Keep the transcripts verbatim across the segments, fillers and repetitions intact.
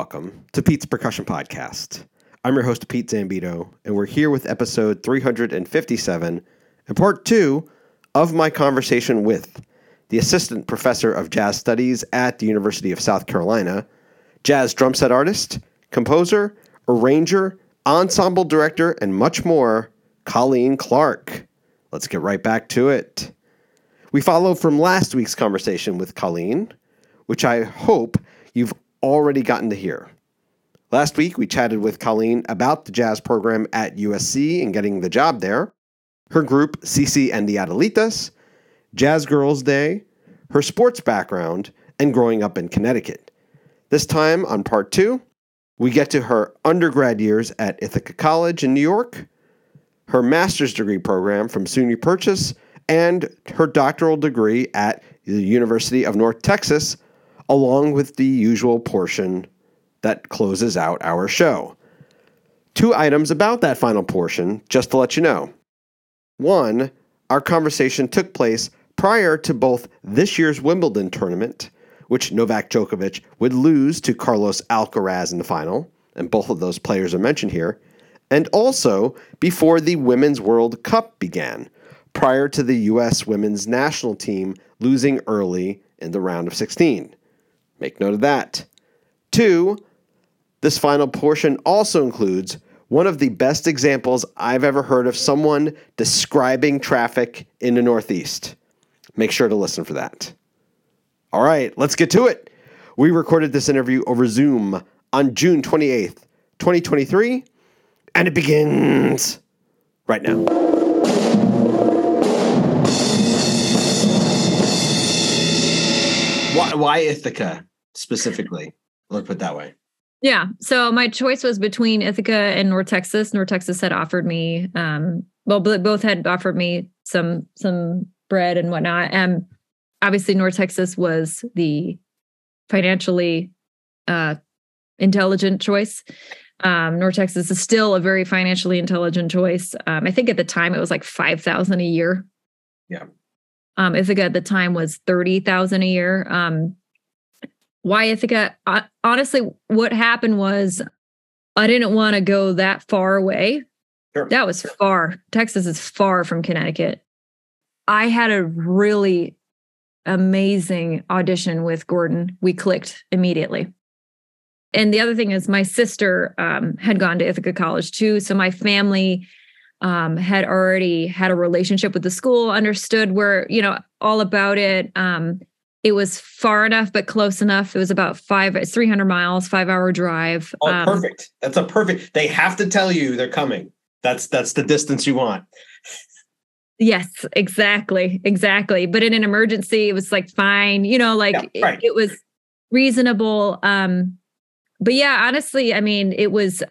welcome to Pete's Percussion Podcast. I'm your host, Pete Zambito, and we're here with episode three fifty-seven and part two of my conversation with the assistant professor of jazz studies at the University of South Carolina, jazz drum set artist, composer, arranger, ensemble director, and much more, Colleen Clark. Let's get right back to it. We follow from last week's conversation with Colleen, which I hope you've already gotten to hear. Last week, we chatted with Colleen about the jazz program at U S C and getting the job there, her group, Cece and the Adelitas, Jazz Girls Day, her sports background, and growing up in Connecticut. This time on part two, we get to her undergrad years at Ithaca College in New York, her master's degree program from SUNY Purchase, and her doctoral degree at the University of North Texas, along with the usual portion that closes out our show. Two items about that final portion, just to let you know. One, our conversation took place prior to both this year's Wimbledon tournament, which Novak Djokovic would lose to Carlos Alcaraz in the final, and both of those players are mentioned here, and also before the Women's World Cup began, prior to the U S women's national team losing early in the round of sixteen. Make note of that. Two, this final portion also includes one of the best examples I've ever heard of someone describing traffic in the Northeast. Make sure to listen for that. All right, let's get to it. We recorded this interview over Zoom on June twenty-eighth, twenty twenty-three, and it begins right now. Why, why Ithaca specifically? Let's put it that way. Yeah. So my choice was between Ithaca and North Texas. North Texas had offered me, um, well, both had offered me some some bread and whatnot. Um, obviously, North Texas was the financially uh, intelligent choice. Um, North Texas is still a very financially intelligent choice. Um, I think at the time it was like five thousand dollars a year. Yeah. Um, Ithaca at the time was thirty thousand dollars a year. Um, why Ithaca? I, honestly, what happened was I didn't want to go that far away. Sure. That was far. Texas is far from Connecticut. I had a really amazing audition with Gordon. We clicked immediately. And the other thing is my sister um, had gone to Ithaca College too. So my family Um, had already had a relationship with the school, understood where, you know, all about it. Um, it was far enough, but close enough. It was about five, it's three hundred miles, five hour drive. Oh, um, perfect. That's a perfect, they have to tell you they're coming. That's, that's the distance you want. Yes, exactly. Exactly. But in an emergency, it was like, fine, you know, like yeah, right. it, it was reasonable. Um, but yeah, honestly, I mean, it was,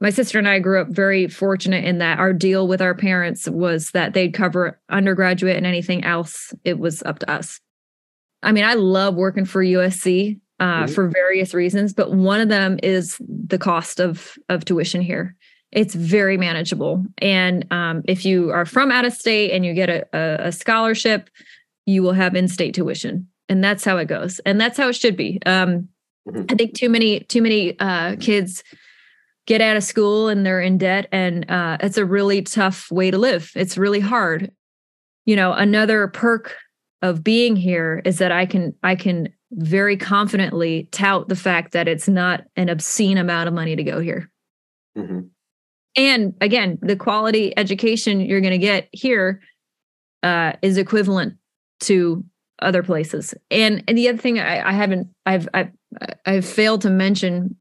my sister and I grew up very fortunate in that our deal with our parents was that they'd cover undergraduate and anything else. It was up to us. I mean, I love working for U S C uh, mm-hmm. for various reasons, but one of them is the cost of, of tuition here. It's very manageable. And um, if you are from out of state and you get a, a, a scholarship, you will have in-state tuition. And that's how it goes. And that's how it should be. Um, mm-hmm. I think too many, too many uh, kids get out of school and they're in debt. And uh, it's a really tough way to live. It's really hard. You know, another perk of being here is that I can I can very confidently tout the fact that it's not an obscene amount of money to go here. Mm-hmm. And again, the quality education you're going to get here uh, is equivalent to other places. And, and the other thing I, I haven't I've, I've I've failed to mention.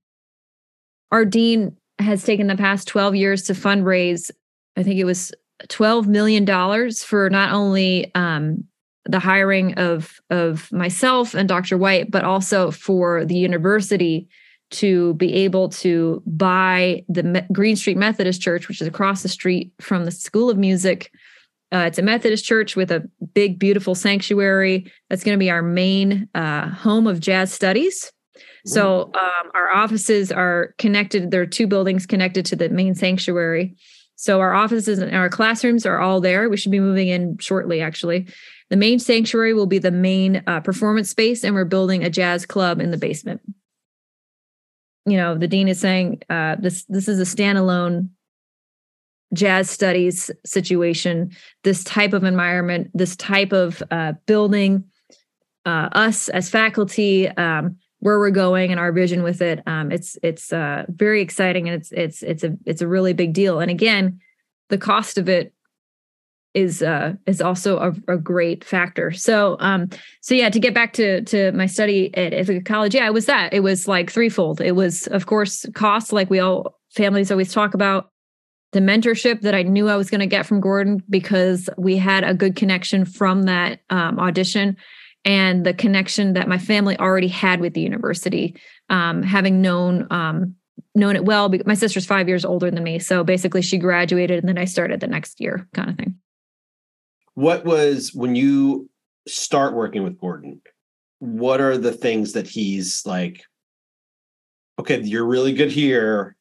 Our dean has taken the past twelve years to fundraise, I think it was twelve million dollars for not only um, the hiring of, of myself and Doctor White, but also for the university to be able to buy the Me- Green Street Methodist Church, which is across the street from the School of Music. Uh, it's a Methodist church with a big, beautiful sanctuary. That's going to be our main uh, home of jazz studies. So um, our offices are connected. There are two buildings connected to the main sanctuary. So our offices and our classrooms are all there. We should be moving in shortly, actually. The main sanctuary will be the main uh, performance space, and we're building a jazz club in the basement. you know, the dean is saying uh, this this is a standalone jazz studies situation. This type of environment, this type of uh, building, uh, us as faculty, um, where we're going and our vision with it. Um, it's it's uh, very exciting, and it's it's it's a it's a really big deal. And again, the cost of it is uh, is also a, a great factor. So um, so yeah, to get back to to my study at Ithaca College, yeah, it was that. It was like threefold. It was, of course, cost, like we all families always talk about. The mentorship that I knew I was going to get from Gordon, because we had a good connection from that um, audition, and the connection that my family already had with the university, um, having known um, known it well. My sister's five years older than me, so basically she graduated and then I started the next year, kind of thing. What was, when you start working with Gordon, what are the things that he's like, okay, you're really good here,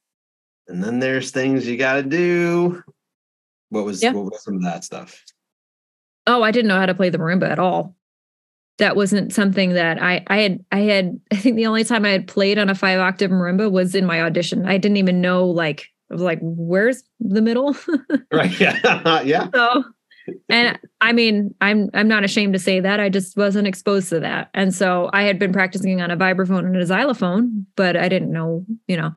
and then there's things you got to do. What was, yeah. what was some of that stuff? Oh, I didn't know how to play the marimba at all. That wasn't something that I, I had, I had, I think the only time I had played on a five octave marimba was in my audition. I didn't even know, like, I was like, where's the middle? Right. Yeah. Yeah. So, and I mean, I'm, I'm not ashamed to say that I just wasn't exposed to that. And so I had been practicing on a vibraphone and a xylophone, but I didn't know, you know.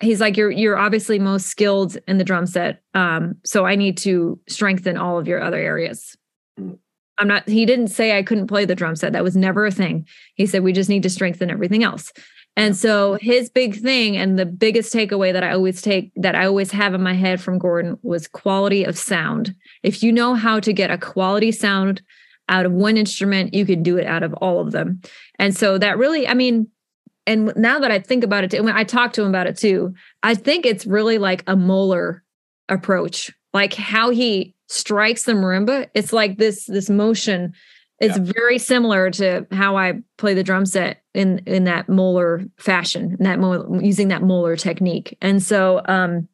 He's like, you're you're obviously most skilled in the drum set, um, so I need to strengthen all of your other areas. I'm not. He didn't say I couldn't play the drum set. That was never a thing. He said we just need to strengthen everything else. And so his big thing, and the biggest takeaway that I always take, that I always have in my head from Gordon, was quality of sound. If you know how to get a quality sound out of one instrument, you can do it out of all of them. And so that really, I mean. And now that I think about it, when I talk to him about it too, I think it's really like a molar approach, like how he strikes the marimba. It's like this this motion. It's yeah. very similar to how I play the drum set in in that molar fashion, in that molar, using that molar technique. And so um,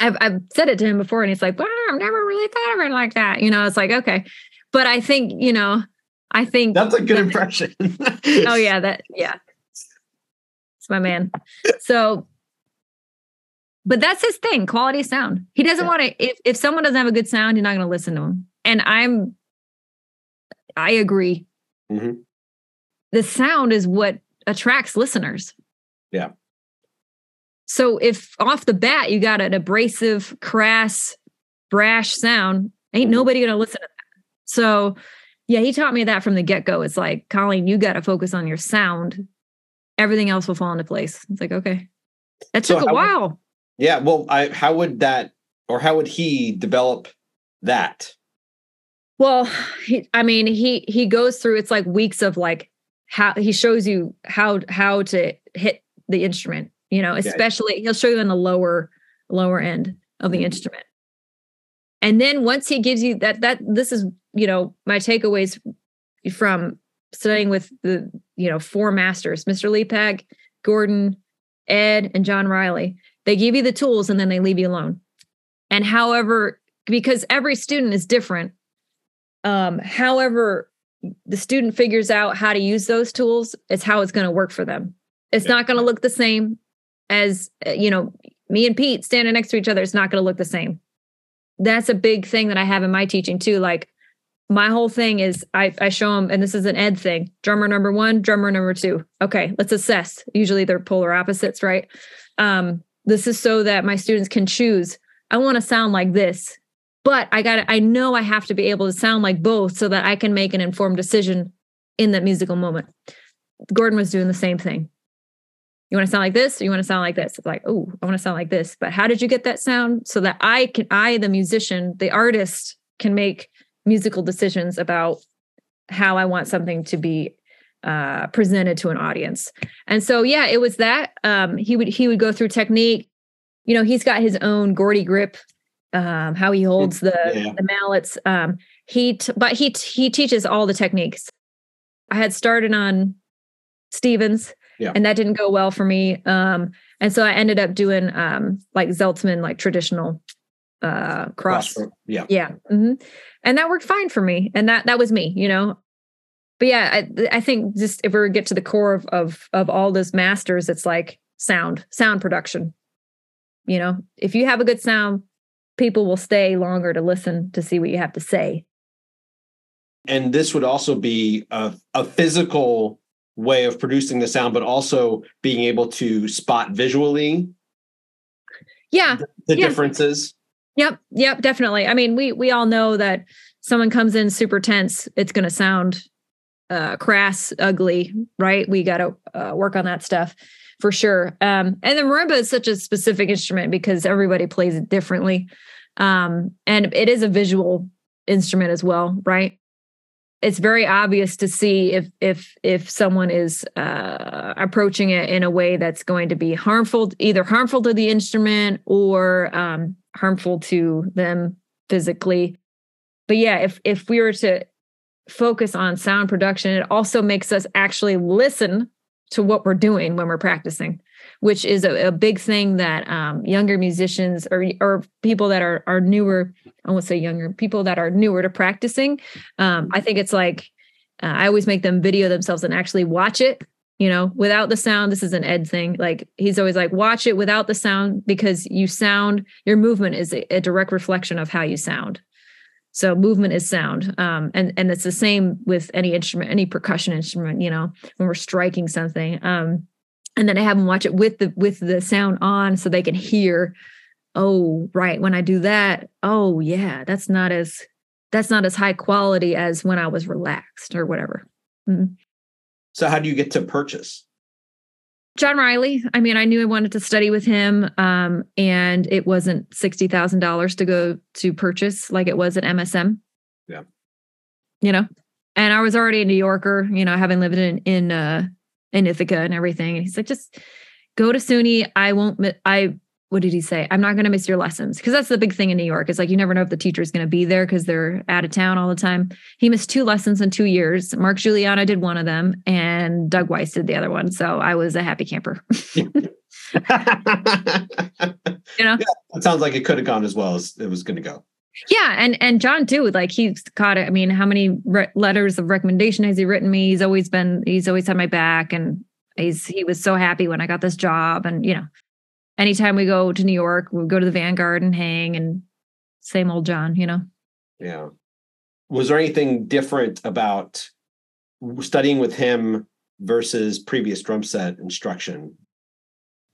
I've I've said it to him before, and he's like, "Wow, I've never really thought of it like that." You know, it's like, okay, but I think you know, I think that's a good that, impression. oh yeah, that yeah. My man. So, but that's his thing, quality sound. He doesn't yeah. want to, if, if someone doesn't have a good sound, you're not going to listen to him. And I'm, I agree. Mm-hmm. The sound is what attracts listeners. Yeah. So if off the bat, you got an abrasive, crass, brash sound, ain't mm-hmm. nobody going to listen to that. So yeah, he taught me that from the get-go. It's like, Colleen, you got to focus on your sound. Everything else will fall into place. It's like, okay, that took so a while. Would, yeah. Well, I, how would that, or how would he develop that? Well, he, I mean, he, he goes through, it's like weeks of like how he shows you how, how to hit the instrument, you know, especially yeah. he'll show you in the lower, lower end of the mm-hmm. instrument. And then once he gives you that, that this is, you know, my takeaways from studying with the, you know, four masters, Mister Lepag, Gordon, Ed, and John Riley. They give you the tools and then they leave you alone. And however, because every student is different, um, however the student figures out how to use those tools, it's how it's going to work for them. It's yeah. not going to look the same as, you know, me and Pete standing next to each other. It's not going to look the same. That's a big thing that I have in my teaching too. Like, my whole thing is I, I show them, and this is an Ed thing, drummer number one, drummer number two. Okay, let's assess. Usually they're polar opposites, right? Um, this is so that my students can choose. I want to sound like this, but I got I know I have to be able to sound like both so that I can make an informed decision in that musical moment. Gordon was doing the same thing. You want to sound like this, or you want to sound like this? It's like, oh, I want to sound like this. But how did you get that sound? So that I can, I, the musician, the artist, can make musical decisions about how I want something to be uh, presented to an audience. And so, yeah, it was that um, he would, he would go through technique. You know, he's got his own Gordy grip, um, how he holds the, yeah. the mallets. Um, he, t- but he, t- he teaches all the techniques. I had started on Stevens yeah. and that didn't go well for me. Um, and so I ended up doing um, like Zeltzman, like traditional uh, cross. cross yeah. Yeah. Mm-hmm. And that worked fine for me. And that, that was me, you know? But yeah, I, I think just if we were to get to the core of, of, of all those masters, it's like, sound, sound production. You know, if you have a good sound, people will stay longer to listen to see what you have to say. And this would also be a, a physical way of producing the sound, but also being able to spot visually. Yeah. The, the yeah. differences. Yep. Yep. Definitely. I mean, we, we all know that someone comes in super tense, it's going to sound uh, crass, ugly, right? We got to uh, work on that stuff for sure. Um, and the marimba is such a specific instrument because everybody plays it differently. Um, and it is a visual instrument as well, right? It's very obvious to see if if if someone is uh, approaching it in a way that's going to be harmful, either harmful to the instrument or um, harmful to them physically. But yeah, if if we were to focus on sound production, it also makes us actually listen to what we're doing when we're practicing, which is a, a big thing that um, younger musicians or or people that are are newer. I won't say younger, people that are newer to practicing. Um, I think it's like, uh, I always make them video themselves and actually watch it, you know, without the sound. This is an Ed thing. Like, he's always like, watch it without the sound, because you sound, your movement is a, a direct reflection of how you sound. So movement is sound. Um, and, and it's the same with any instrument, any percussion instrument, you know, when we're striking something. Um, and then I have them watch it with the, with the sound on so they can hear, oh, right, when I do that, oh yeah, that's not as that's not as high quality as when I was relaxed or whatever. Mm-hmm. So how do you get to Purchase? John Riley. I mean, I knew I wanted to study with him, um, and it wasn't sixty thousand dollars to go to Purchase like it was at M S M. Yeah. You know, and I was already a New Yorker, you know, having lived in in uh, in Ithaca and everything. And he's like, just go to SUNY. I won't. I. What did he say? I'm not going to miss your lessons. Because that's the big thing in New York. It's like, you never know if the teacher is going to be there because they're out of town all the time. He missed two lessons in two years. Mark Giuliano did one of them and Doug Weiss did the other one. So I was a happy camper. You know? Yeah, it sounds like it could have gone as well as it was going to go. Yeah. And, and John too, like he's caught it. I mean, how many re- letters of recommendation has he written me? He's always been, he's always had my back, and he's, he was so happy when I got this job. And, you know, anytime we go to New York, we'll go to the Vanguard and hang, and same old John, you know? Yeah. Was there anything different about studying with him versus previous drum set instruction?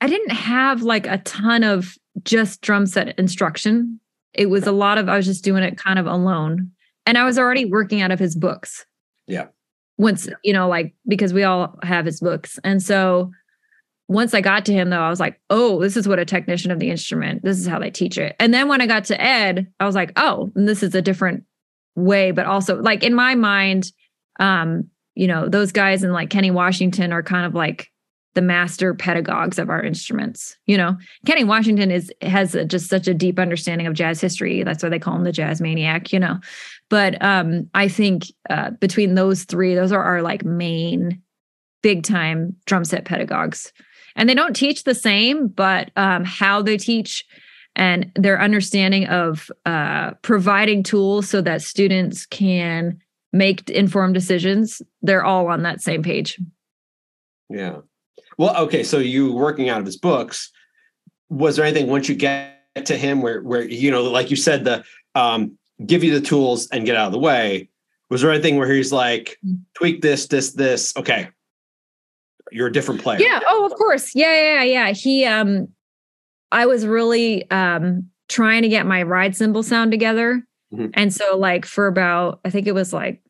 I didn't have like a ton of just drum set instruction. It was a lot of, I was just doing it kind of alone. And I was already working out of his books. Yeah. Once, you know, like, because we all have his books. And so once I got to him, though, I was like, oh, this is what a technician of the instrument, this is how they teach it. And then when I got to Ed, I was like, oh, and this is a different way. But also, like, in my mind, um, you know, those guys and like Kenny Washington are kind of like the master pedagogues of our instruments. You know, Kenny Washington is has a, just such a deep understanding of jazz history. That's why they call him the jazz maniac, you know. But um, I think uh, between those three, those are our like main big time drum set pedagogues. And they don't teach the same, but um, how they teach and their understanding of uh, providing tools so that students can make informed decisions, they're all on that same page. Yeah. Well, okay, so you working out of his books, was there anything once you get to him where, where you know, like you said, the um, give you the tools and get out of the way, was there anything where he's like, tweak this, this, this, okay, you're a different player? Yeah. Oh, of course. Yeah. Yeah. Yeah. He, um, I was really, um, trying to get my ride cymbal sound together. Mm-hmm. And so like for about, I think it was like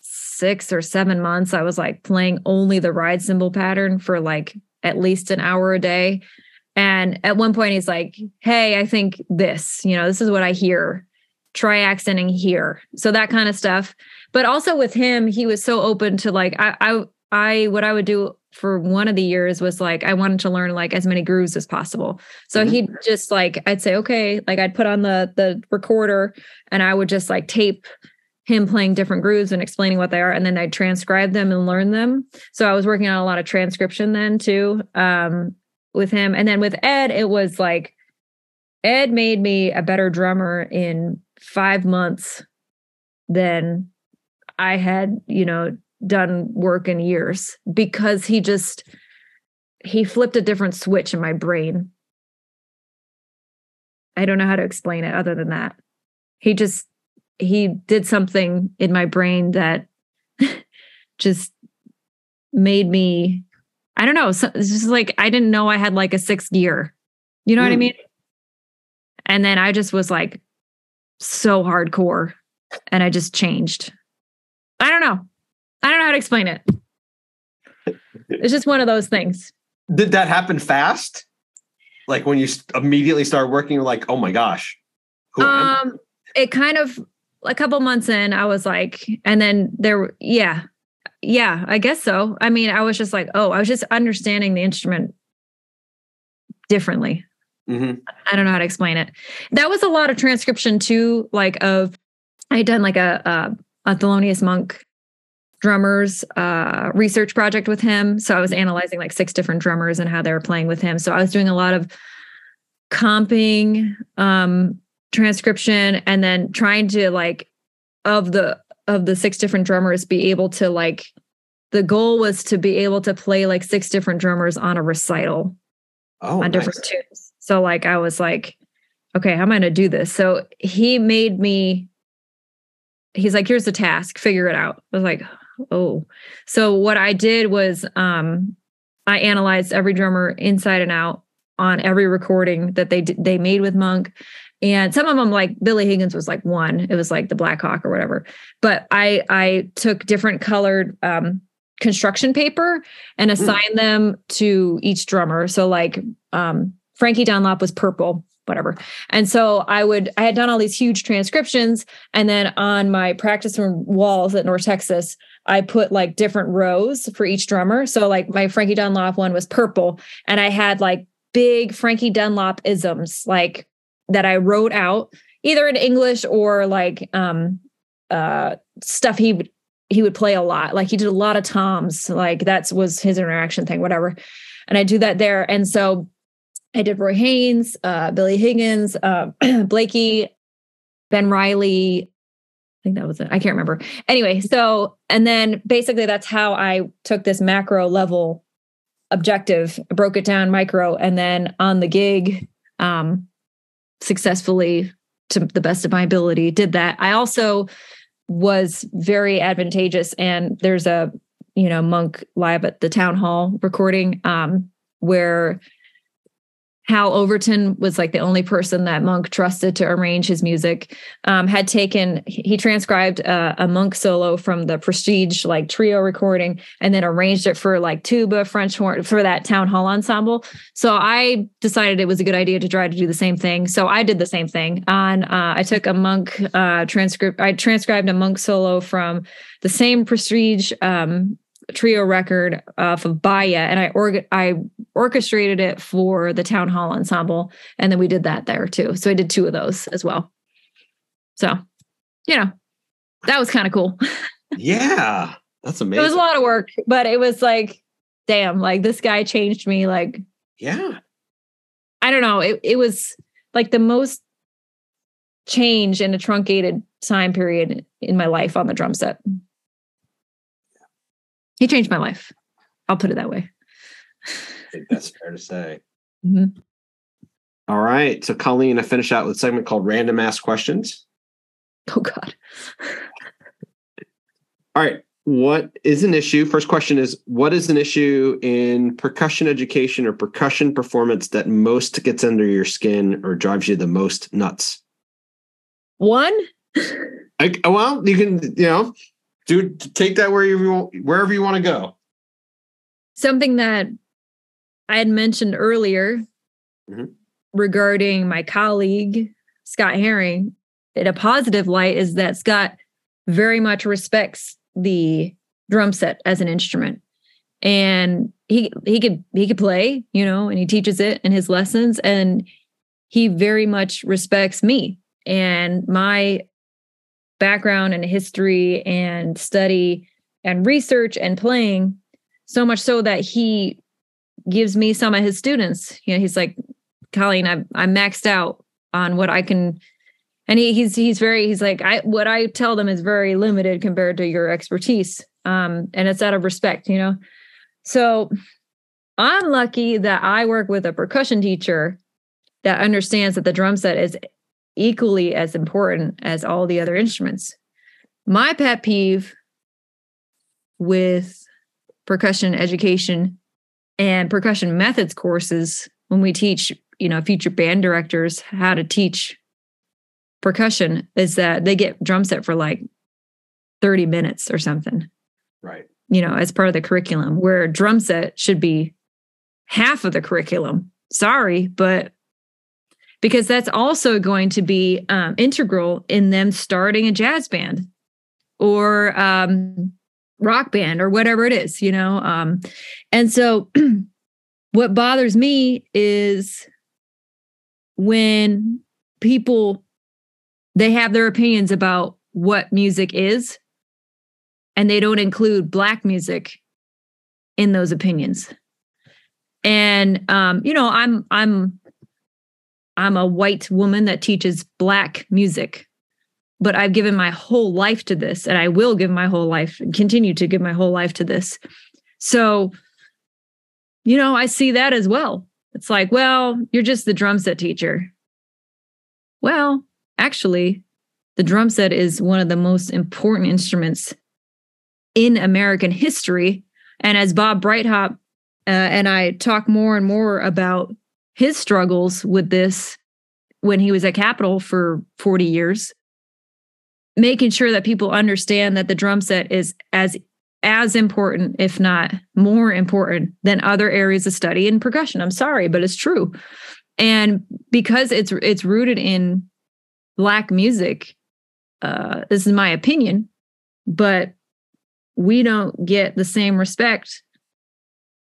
six or seven months, I was like playing only the ride cymbal pattern for like at least an hour a day. And at one point he's like, hey, I think this, you know, this is what I hear. Try accenting here. So that kind of stuff. But also with him, he was so open to like, I, I, I, what I would do for one of the years was like, I wanted to learn like as many grooves as possible. So mm-hmm. he'd just like, I'd say, okay, like I'd put on the the recorder and I would just like tape him playing different grooves and explaining what they are. And then I'd transcribe them and learn them. So I was working on a lot of transcription then too, um, with him. And then with Ed, it was like, Ed made me a better drummer in five months than I had, you know, done work in years, because he just he flipped a different switch in my brain. I don't know how to explain it other than that. He just, he did something in my brain that just made me, I don't know. So it's just like, I didn't know I had like a sixth gear, you know mm. what I mean? And then I just was like so hardcore and I just changed. I don't know. I don't know how to explain it. It's just one of those things. Did that happen fast? Like when you immediately start working, you're like, oh my gosh. Who am I? It kind of, a couple months in, I was like, and then there, yeah, yeah, I guess so. I mean, I was just like, oh, I was just understanding the instrument differently. Mm-hmm. I don't know how to explain it. That was a lot of transcription too, like of, I had done like a, a, a Thelonious Monk drummers uh, research project with him. So I was analyzing like six different drummers and how they were playing with him. So I was doing a lot of comping, um, transcription, and then trying to like, of the, of the six different drummers, be able to like, the goal was to be able to play like six different drummers on a recital oh, on nice. different tunes. So like, I was like, okay, how am I going to do this? So he made me, he's like, here's the task, figure it out. I was like, oh. So what I did was um, I analyzed every drummer inside and out on every recording that they d- they made with Monk. And some of them, like Billy Higgins was like one. It was like the Black Hawk or whatever. But I I took different colored um, construction paper and assigned mm. them to each drummer. So like um, Frankie Dunlop was purple, whatever. And so I would, I had done all these huge transcriptions. And then on my practice room walls at North Texas, I put like different rows for each drummer. So like my Frankie Dunlop one was purple. And I had like big Frankie Dunlop isms like that I wrote out either in English or like um, uh, stuff he would, he would play a lot. Like he did a lot of toms, like that was his interaction thing, whatever. And I do that there. And so I did Roy Haynes, uh, Billy Higgins, uh, Blakey, Ben Riley. I think that was it. I can't remember. Anyway, so, and then basically that's how I took this macro level objective, broke it down micro, and then on the gig, um, successfully, to the best of my ability, did that. I also was very advantageous. And there's a, you know, Monk live at the town hall recording um, where Hal Overton was like the only person that Monk trusted to arrange his music, um, had taken, he transcribed a, a Monk solo from the Prestige like trio recording and then arranged it for like tuba, French horn, for that town hall ensemble. So I decided it was a good idea to try to do the same thing. So I did the same thing on, uh, I took a Monk uh, transcript, I transcribed a Monk solo from the same Prestige um trio record uh, of Baia, and I org- I orchestrated it for the town hall ensemble, and then we did that there too. So I did two of those as well. So, you know, that was kind of cool. Yeah, that's amazing. It was a lot of work, but it was like, damn, like this guy changed me. Like, yeah, I don't know. It it was like the most change in a truncated time period in my life on the drum set. He changed my life. I'll put it that way. I think that's fair to say. Mm-hmm. All right. So Colleen, I finish out with a segment called Random Ask Questions. Oh, God. All right. What is an issue? First question is, what is an issue in percussion education or percussion performance that most gets under your skin or drives you the most nuts? One? I, well, you can, you know. Do take that wherever you want, wherever you want to go. Something that I had mentioned earlier mm-hmm. regarding my colleague, Scott Herring, in a positive light is that Scott very much respects the drum set as an instrument. And he he could he could play, you know, and he teaches it in his lessons. And he very much respects me and my background and history and study and research and playing, so much so that he gives me some of his students. You know, he's like, Colleen, I'm I'm maxed out on what I can, and he he's he's very he's like I what I tell them is very limited compared to your expertise, um, and it's out of respect, you know. So I'm lucky that I work with a percussion teacher that understands that the drum set is equally as important as all the other instruments. My pet peeve with percussion education and percussion methods courses, when we teach, you know, future band directors how to teach percussion, is that they get drum set for like thirty minutes or something. Right. You know, as part of the curriculum, where drum set should be half of the curriculum. Sorry, but because that's also going to be um, integral in them starting a jazz band or um, rock band or whatever it is, you know. Um, and so what bothers me is when people, they have their opinions about what music is, and they don't include Black music in those opinions. And um, you know, I'm I'm I'm a white woman that teaches Black music, but I've given my whole life to this, and I will give my whole life, continue to give my whole life to this. So, you know, I see that as well. It's like, well, you're just the drum set teacher. Well, actually, the drum set is one of the most important instruments in American history. And as Bob Breithaupt uh, and I talk more and more about his struggles with this when he was at Capitol for forty years, making sure that people understand that the drum set is as as important, if not more important, than other areas of study in percussion. I'm sorry, but it's true. And because it's it's rooted in Black music, uh, this is my opinion, but we don't get the same respect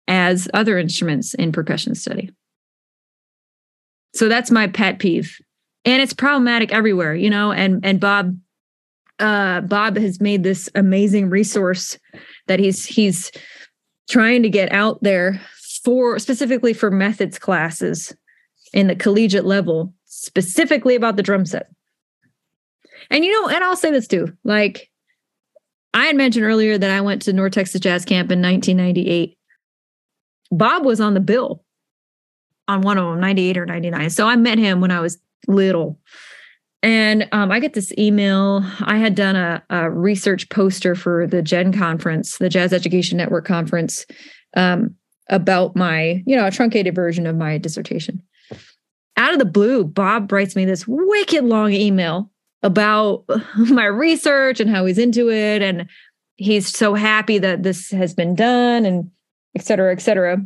as other instruments in percussion study. So that's my pet peeve. And it's problematic everywhere, you know, and, and Bob, uh, Bob has made this amazing resource that he's, he's trying to get out there for, specifically for methods classes in the collegiate level, specifically about the drum set. And, you know, and I'll say this too, like, I had mentioned earlier that I went to North Texas Jazz Camp in nineteen ninety-eight. Bob was on the bill on one of them, ninety-eight or ninety-nine. So I met him when I was little. And um, I get this email. I had done a, a research poster for the Gen Conference, the Jazz Education Network Conference, um, about my, you know, a truncated version of my dissertation. Out of the blue, Bob writes me this wicked long email about my research and how he's into it. And he's so happy that this has been done, and et cetera, et cetera.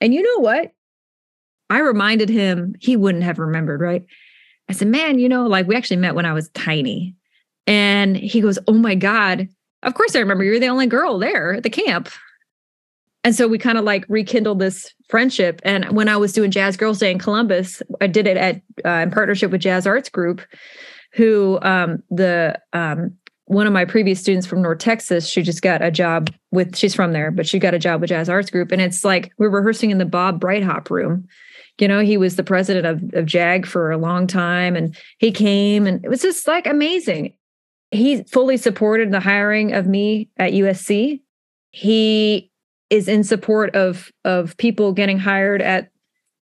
And you know what? I reminded him, he wouldn't have remembered, right? I said, man, you know, like, we actually met when I was tiny. And he goes, oh my God, of course I remember, you're the only girl there at the camp. And so we kind of like rekindled this friendship. And when I was doing Jazz Girls Day in Columbus, I did it at uh, in partnership with Jazz Arts Group, who um, the um, one of my previous students from North Texas, she just got a job with, she's from there, but she got a job with Jazz Arts Group. And it's like, we're rehearsing in the Bob Breithaupt room. You know, he was the president of, of JAG for a long time, and he came, and it was just like amazing. He fully supported the hiring of me at U S C. He is in support of of people getting hired at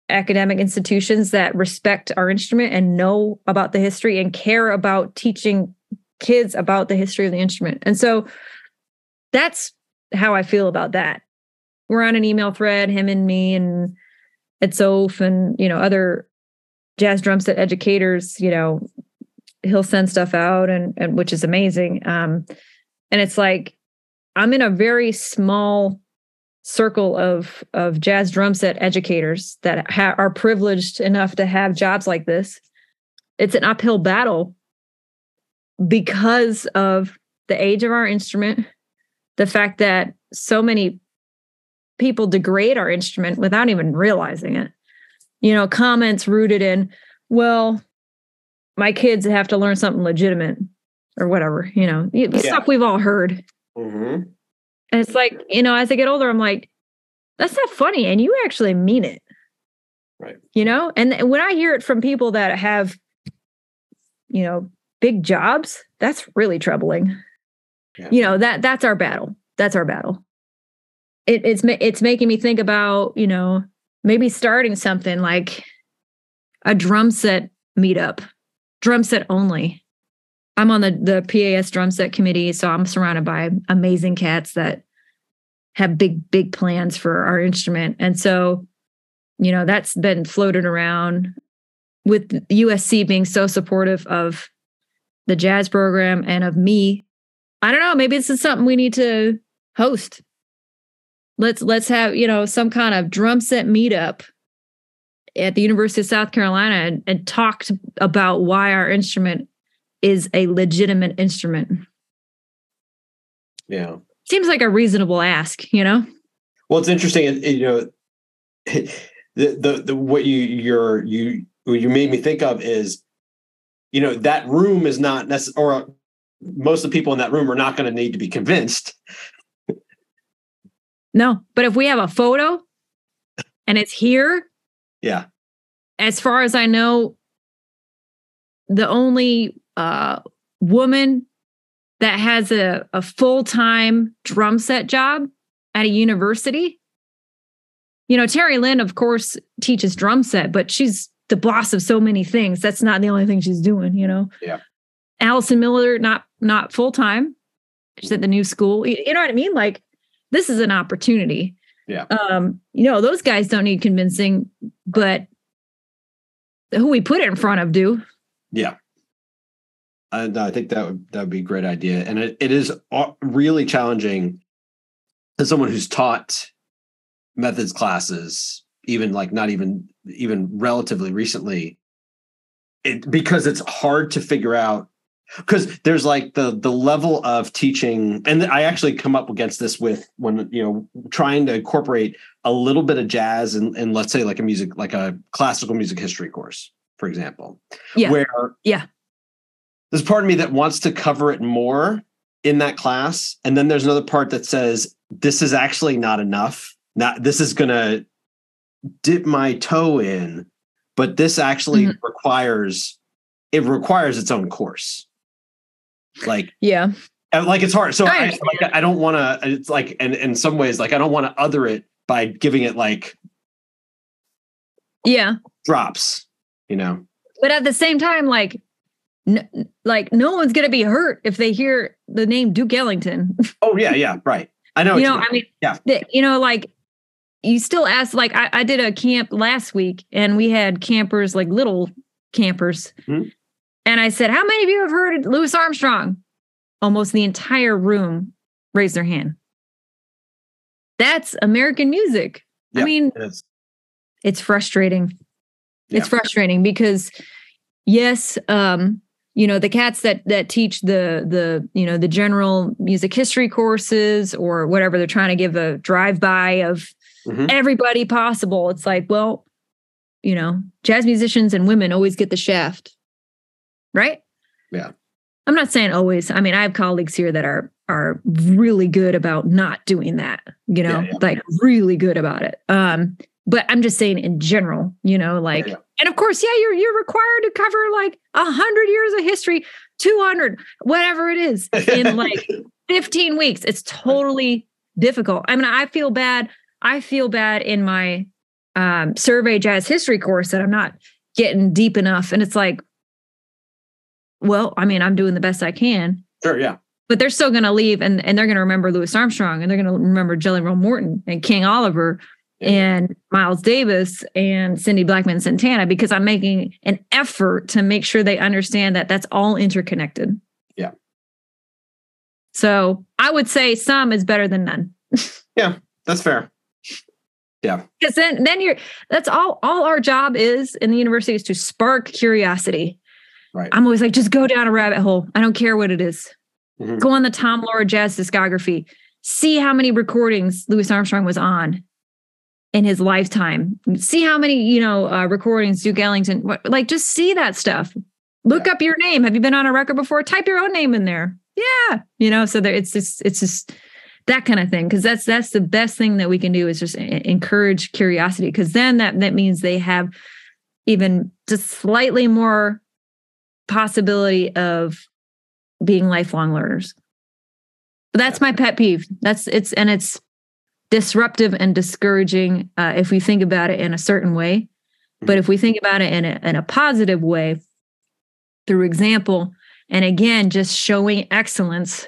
academic institutions that respect our instrument and know about the history and care about teaching kids about the history of the instrument. And so that's how I feel about that. We're on an email thread, him and me and Ed Soph and, you know, other jazz drum set educators. You know, he'll send stuff out, and, and which is amazing. Um, and it's like, I'm in a very small circle of of jazz drum set educators that ha- are privileged enough to have jobs like this. It's an uphill battle because of the age of our instrument, the fact that so many people degrade our instrument without even realizing it. You know, comments rooted in, well, my kids have to learn something legitimate or whatever, you know, yeah. Stuff we've all heard. Mm-hmm. And it's like, you know, as I get older, I'm like, that's not funny. And you actually mean it. Right. You know, and when I hear it from people that have, you know, big jobs, that's really troubling. Yeah. You know, that that's our battle. That's our battle. it, it's it's making me think about, you know, maybe starting something like a drum set meetup, drum set only. I'm on the, the P A S drum set committee, so I'm surrounded by amazing cats that have big, big plans for our instrument. And so, you know, that's been floated around with U S C being so supportive of the jazz program and of me. I don't know, maybe this is something we need to host. Let's let's have, you know, some kind of drum set meetup at the University of South Carolina and, and talk to, about why our instrument is a legitimate instrument. Yeah. Seems like a reasonable ask, you know? Well, it's interesting, it, it, you know, the, the, the, what you, you're, you, what you made me think of is, you know, that room is not necessarily, or most of the people in that room are not going to need to be convinced. No, but if we have a photo and it's here. Yeah. As far as I know, the only uh, woman that has a, a full-time drum set job at a university. You know, Terry Lynn, of course, teaches drum set, but she's the boss of so many things. That's not the only thing she's doing, you know? Yeah. Allison Miller, not not full-time. She's at the new school. You know what I mean? Like, this is an opportunity. Yeah. Um, you know, those guys don't need convincing, but who we put it in front of do. Yeah. And I think that would, that would be a great idea. And it, it is really challenging as someone who's taught methods classes, even like not even, even relatively recently, it, because it's hard to figure out, because there's like the, the level of teaching. And I actually come up against this with when, you know, trying to incorporate a little bit of jazz and, and let's say like a music, like a classical music history course, for example, yeah. where, yeah. There's part of me that wants to cover it more in that class. And then there's another part that says, this is actually not enough. Not, this is going to dip my toe in, but this actually mm-hmm. requires, it requires its own course. Like, yeah, like it's hard. So I, I, like, I don't want to, it's like, and in some ways, like, I don't want to other it by giving it like, yeah, drops, you know, but at the same time, like, No, like no one's gonna be hurt if they hear the name Duke Ellington. Oh yeah, yeah, right. I know. you know, you I mean, yeah. The, you know, like you still ask. Like I, I did a camp last week, and we had campers, like little campers, mm-hmm. and I said, "How many of you have heard of Louis Armstrong?" Almost the entire room raised their hand. That's American music. Yeah, I mean, it is. It's frustrating. Yeah. It's frustrating because, yes. um, You know, the cats that that teach the, the you know, the general music history courses or whatever, they're trying to give a drive-by of mm-hmm. everybody possible. It's like, well, you know, jazz musicians and women always get the shaft, right? Yeah. I'm not saying always. I mean, I have colleagues here that are are really good about not doing that, you know, yeah, yeah. like really good about it. Um, but I'm just saying in general, you know, like... Yeah, yeah. And of course, yeah, you're you're required to cover like a hundred years of history, two hundred, whatever it is, in like fifteen weeks. It's totally difficult. I mean, I feel bad. I feel bad in my um, survey jazz history course that I'm not getting deep enough. And it's like, well, I mean, I'm doing the best I can. Sure, yeah. But they're still going to leave, and, and they're going to remember Louis Armstrong, and they're going to remember Jelly Roll Morton and King Oliver. And Miles Davis and Cindy Blackman Santana, because I'm making an effort to make sure they understand that that's all interconnected. Yeah. So I would say some is better than none. Yeah, that's fair. Yeah. Because then, then you're, that's all, all our job is in the university is to spark curiosity. Right. I'm always like, just go down a rabbit hole. I don't care what it is. Mm-hmm. Go on the Tom Lora jazz discography. See how many recordings Louis Armstrong was on in his lifetime. See how many, you know, uh, recordings, Duke Ellington, what, like just see that stuff. Look yeah. up your name. Have you been on a record before? Type your own name in there. Yeah. You know, so there, it's just, it's just that kind of thing. Cause that's, that's the best thing that we can do is just a- encourage curiosity. Cause then that, that means they have even just slightly more possibility of being lifelong learners. But that's yeah. my pet peeve. That's it's, and it's, disruptive and discouraging uh, if we think about it in a certain way. But if we think about it in a, in a positive way, through example, and again, just showing excellence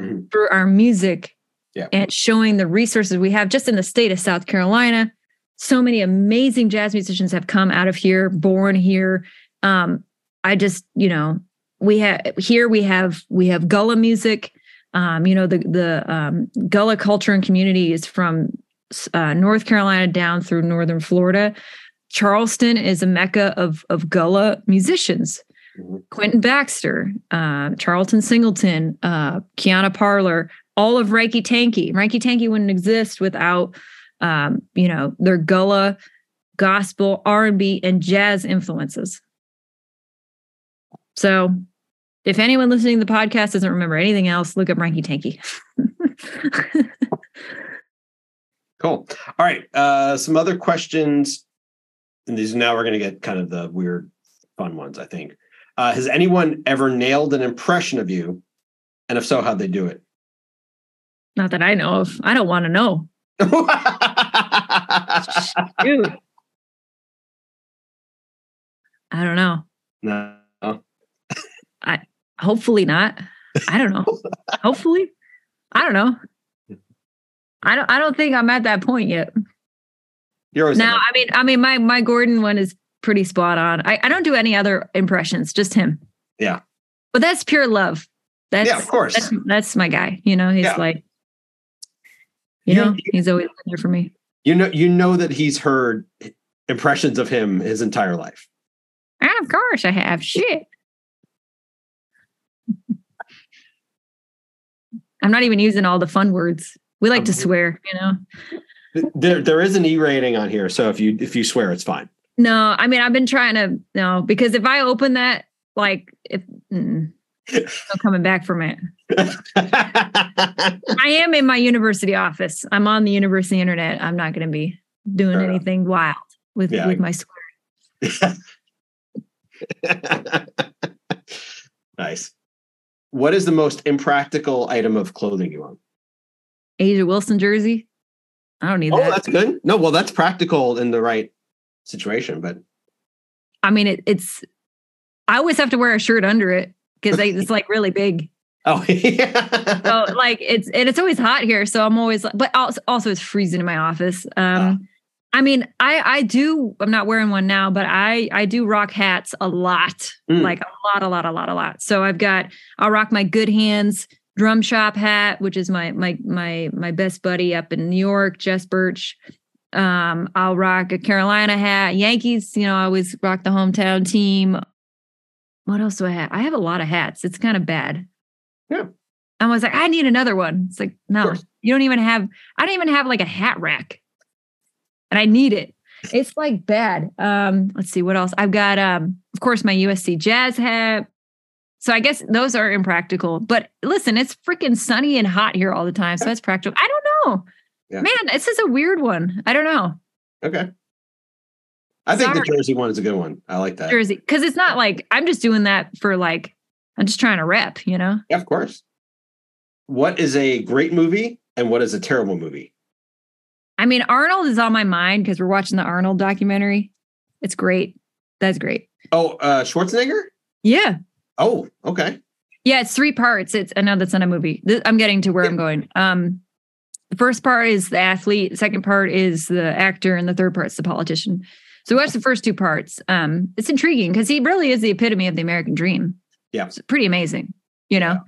mm-hmm. through our music yeah. and showing the resources we have just in the state of South Carolina. So many amazing jazz musicians have come out of here, born here. Um, I just, you know, we have here, we have, we have Gullah music. Um, you know, the, the um, Gullah culture and community is from uh, North Carolina down through Northern Florida. Charleston is a mecca of, of Gullah musicians. Quentin Baxter, uh, Charlton Singleton, uh, Kiana Parler, all of Reiki Tanky. Reiki Tanky wouldn't exist without, um, you know, their Gullah, gospel, R and B, and jazz influences. So if anyone listening to the podcast doesn't remember anything else, look up Reiki Tanky. Cool. All right. Uh, some other questions. And these now we're going to get kind of the weird, fun ones, I think. Uh, has anyone ever nailed an impression of you? And if so, how'd they do it? Not that I know of. I don't want to know. Dude. I don't know. No. I hopefully not. I don't know. Hopefully. I don't know. I don't I don't think I'm at that point yet. You're always now, I mean, I mean my my Gordon one is pretty spot on. I, I don't do any other impressions, just him. Yeah. But that's pure love. That's yeah, of course. That's, that's my guy. You know, he's yeah. like, you, you know, you, he's always there for me. You know, you know that he's heard impressions of him his entire life. Ah, of course I have. Shit. I'm not even using all the fun words. We like um, to swear, you know. There there is an E rating on here. So if you if you swear, it's fine. No, I mean, I've been trying to, no, because if I open that, like, if, mm, I'm coming back from it. I am in my university office. I'm on the university internet. I'm not going to be doing Fair anything enough. wild with, yeah, with I, my swearing. Nice. What is the most impractical item of clothing you own? A'ja Wilson jersey. I don't need oh, that. Oh, that's good. No, well, that's practical in the right situation, but I mean, it, it's. I always have to wear a shirt under it because it's like really big. Oh, yeah. So like it's and it's always hot here, so I'm always. But also, also it's freezing in my office. Um, uh, I mean, I I do. I'm not wearing one now, but I I do rock hats a lot, mm. like a lot, a lot, a lot, a lot. So I've got. I'll rock my Good Hands drum shop hat, which is my my my my best buddy up in New York, Jess Birch. Um, I'll rock a Carolina hat, Yankees, you know, I always rock the hometown team. What else do I have? I have a lot of hats. It's kind of bad. Yeah. I was like, I need another one. It's like, no, you don't even have, I don't even have like a hat rack and I need it. It's like bad. Um, let's see what else I've got. Um, of course my U S C Jazz hat. So I guess those are impractical, but listen, it's freaking sunny and hot here all the time. So that's practical. I don't know. Yeah. Man, this is a weird one. I don't know. Okay. I think Sorry. the jersey one is a good one. I like that. Jersey. Because it's not like, I'm just doing that for like, I'm just trying to rep, you know? Yeah, of course. What is a great movie and what is a terrible movie? I mean, Arnold is on my mind because we're watching the Arnold documentary. It's great. That's great. Oh, uh, Schwarzenegger? Yeah. Oh, okay. Yeah, it's three parts. It's I know that's not a movie. This, I'm getting to where yeah. I'm going. Um The first part is the athlete. The second part is the actor. And the third part is the politician. So watch the first two parts. Um, it's intriguing because he really is the epitome of the American dream. Yeah. It's pretty amazing, you know? Yeah.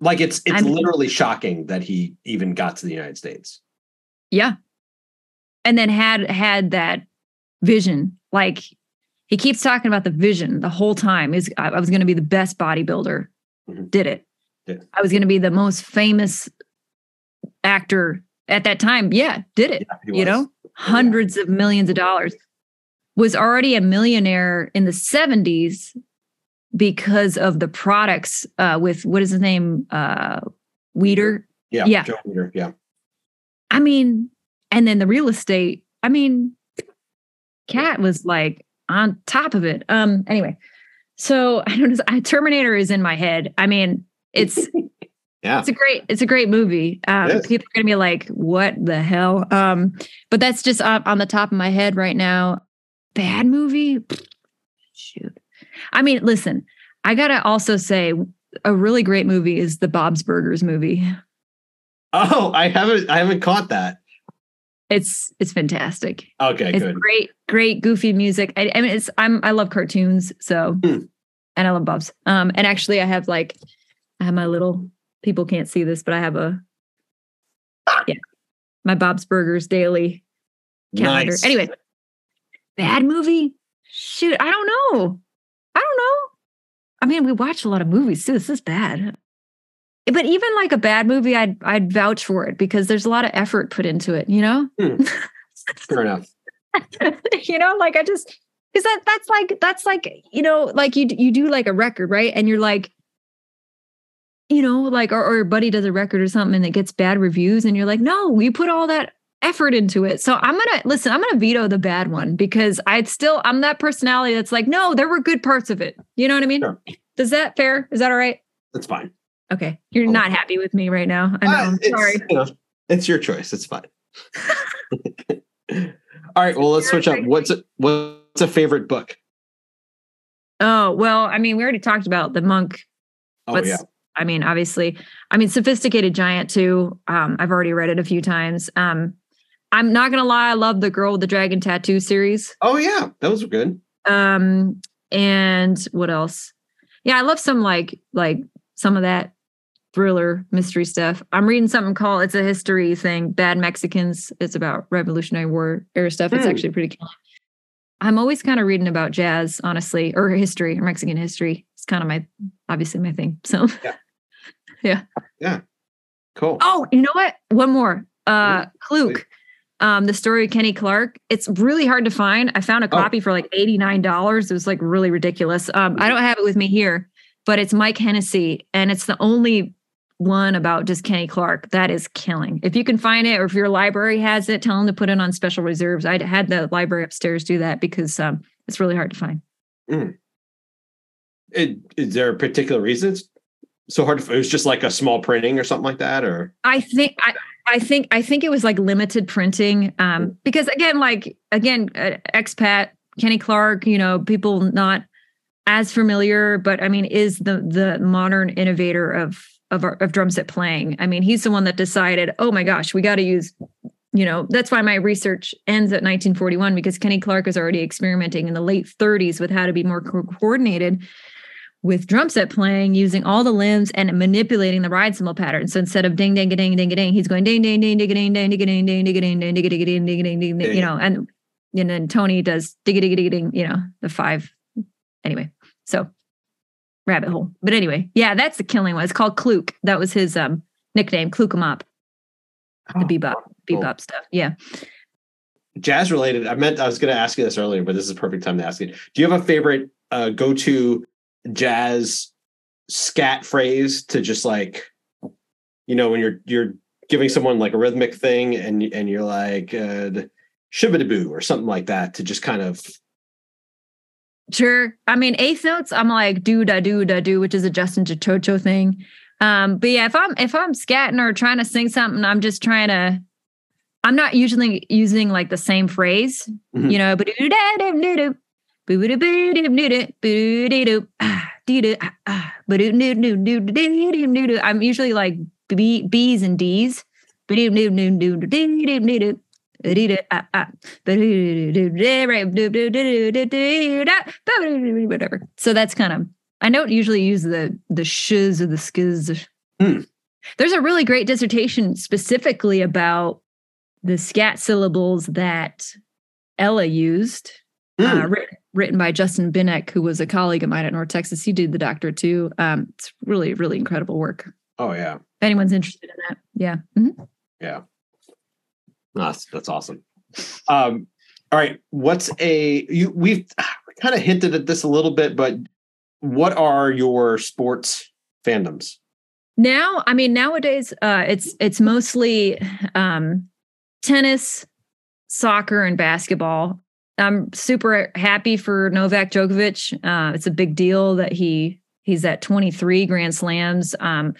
Like it's it's I'm, literally shocking that he even got to the United States. Yeah. And then had had that vision. Like he keeps talking about the vision the whole time. Is I, I was going to be the best bodybuilder. Mm-hmm. Did it. Yeah. I was going to be the most famous actor at that time. Yeah, did it. Yeah, you know, hundreds yeah. of millions of dollars. Was already a millionaire in the seventies because of the products uh, with, what is his name? Uh, Weider. Yeah, yeah. Joe Weider, yeah. I mean, and then the real estate. I mean, Kat was like on top of it. Um. Anyway, so I don't know. Terminator is in my head. I mean, it's... Yeah. It's a great, it's a great movie. Um, people are going to be like, what the hell? Um, but that's just on, on the top of my head right now. Bad movie? Shoot. I mean, listen, I got to also say a really great movie is the Bob's Burgers movie. Oh, I haven't, I haven't caught that. It's, it's fantastic. Okay, it's good. Great, great, goofy music. I, I mean, it's, I'm, I love cartoons. So, mm. and I love Bob's. Um, and actually I have like, I have my little, people can't see this, but I have a, yeah, my Bob's Burgers daily calendar. Nice. Anyway, bad movie? Shoot, I don't know. I don't know. I mean, we watch a lot of movies too. This is bad. But even like a bad movie, I'd I'd vouch for it because there's a lot of effort put into it, you know? Hmm. Fair enough. You know, like I just, because that, that's like, that's like, you know, like you you do like a record, right? And you're like, you know, like, or, or your buddy does a record or something and it gets bad reviews and you're like, no, we put all that effort into it. So I'm going to, listen, I'm going to veto the bad one because I'd still, I'm that personality that's like, no, there were good parts of it. You know what I mean? Sure. Does that fair? Is that all right? That's fine. Okay. You're I'll not happy with me right now. I know. Uh, I'm sorry. You know, it's your choice. It's fine. All right. Well, let's switch up. What's a, what's a favorite book? Oh, well, I mean, we already talked about The Monk. Oh, let's, yeah. I mean, obviously, I mean, Sophisticated Giant too. Um, I've already read it a few times. Um, I'm not going to lie. I love the Girl with the Dragon Tattoo series. Oh yeah. Those were good. Um, and what else? Yeah. I love some like, like some of that thriller mystery stuff. I'm reading something called, it's a history thing, Bad Mexicans. It's about Revolutionary War era stuff. It's mm. actually pretty cool. I'm always kind of reading about jazz, honestly, or history, or Mexican history. It's kind of my, obviously my thing. So yeah. Yeah. Yeah. Cool. Oh, you know what? One more. Uh, Klook. Um, the story of Kenny Clarke. It's really hard to find. I found a copy oh. for like eighty-nine dollars. It was like really ridiculous. Um, I don't have it with me here, but it's Mike Hennessy. And it's the only one about just Kenny Clarke. That is killing. If you can find it, or if your library has it, tell them to put it on special reserves. I had the library upstairs do that because um, it's really hard to find. Mm. It, is there a particular reason it's so hard to, it was just like a small printing or something like that, or I think I, I think I think it was like limited printing um because again like again uh, expat Kenny Clarke, you know, people not as familiar, but I mean is the the modern innovator of of our, of drum set playing. I mean, he's the one that decided, oh my gosh, we got to use, you know, that's why my research ends at nineteen forty-one because Kenny Clarke is already experimenting in the late thirties with how to be more co- coordinated with drum set playing, using all the limbs and manipulating the ride cymbal pattern. So instead of ding, ding, ding, ding, ding, he's going ding, ding, ding, ding, ding, ding, ding, ding, ding, ding, ding, ding, ding, ding, ding, ding, ding, you know, and and then Tony does ding, ding, ding, ding, you know, the five. Anyway, so rabbit hole. But anyway, yeah, that's the killing one. It's called Klook. That was his um nickname, Klook 'em up. The bebop, bebop stuff. Yeah. Jazz related. I meant I was going to ask you this earlier, but this is a perfect time to ask it. Do you have a favorite uh, go-to jazz scat phrase to just like, you know, when you're you're giving someone like a rhythmic thing and and you're like uh shibidaboo or something like that to just kind of sure I mean eighth notes I'm like do da do da do, which is a Justin Chocho thing, um but yeah, if i'm if i'm scatting or trying to sing something, i'm just trying to i'm not usually using like the same phrase, mm-hmm. you know, but do da do do do I'm usually like B, B's and D's. Whatever. So that's kind of, I don't usually use the the shiz or the skiz. Mm. There's a really great dissertation specifically about the scat syllables that Ella used. Uh, written, written by Justin Binnick, who was a colleague of mine at North Texas. He did the doctorate too. Um, it's really, really incredible work. Oh yeah. If anyone's interested in that. Yeah. Mm-hmm. Yeah. No, that's, that's awesome. Um, all right. What's a, you, we've kind of hinted at this a little bit, but what are your sports fandoms? Now, I mean, nowadays uh, it's, it's mostly um, tennis, soccer, and basketball. I'm super happy for Novak Djokovic. Uh, it's a big deal that he he's at twenty-three Grand Slams. Um,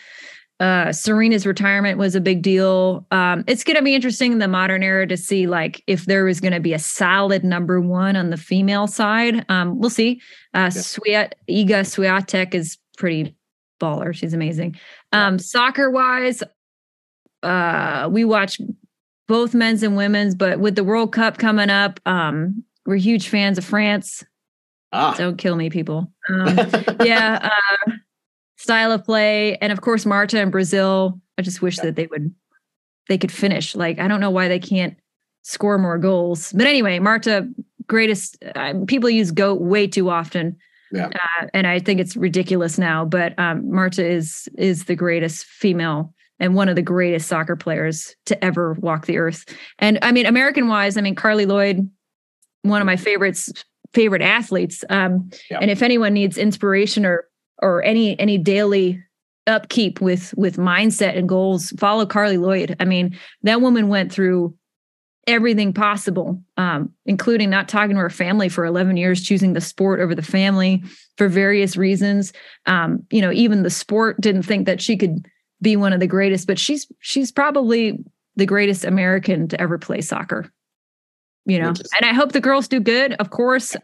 Uh, Serena's retirement was a big deal. Um, it's going to be interesting in the modern era to see like if there is going to be a solid number one on the female side. Um, we'll see. Uh, yeah. Swiat, Iga Swiatek is pretty baller. She's amazing. Um, yeah. Soccer-wise, uh, we watch both men's and women's, but with the World Cup coming up, um, we're huge fans of France. Ah. Don't kill me, people. Um, yeah. Uh, style of play. And of course, Marta and Brazil, I just wish yeah. that they would, they could finish. Like, I don't know why they can't score more goals. But anyway, Marta, greatest, uh, people use GOAT way too often. Yeah. Uh, and I think it's ridiculous now, but um, Marta is, is the greatest female and one of the greatest soccer players to ever walk the earth. And I mean, American wise, I mean, Carly Lloyd, one of my favorites, favorite athletes. Um, yeah. And if anyone needs inspiration or or any any daily upkeep with with mindset and goals, follow Carly Lloyd. I mean, that woman went through everything possible, um, including not talking to her family for eleven years, choosing the sport over the family for various reasons. Um, you know, even the sport didn't think that she could be one of the greatest, but she's she's probably the greatest American to ever play soccer. You know, and I hope the girls do good, of course.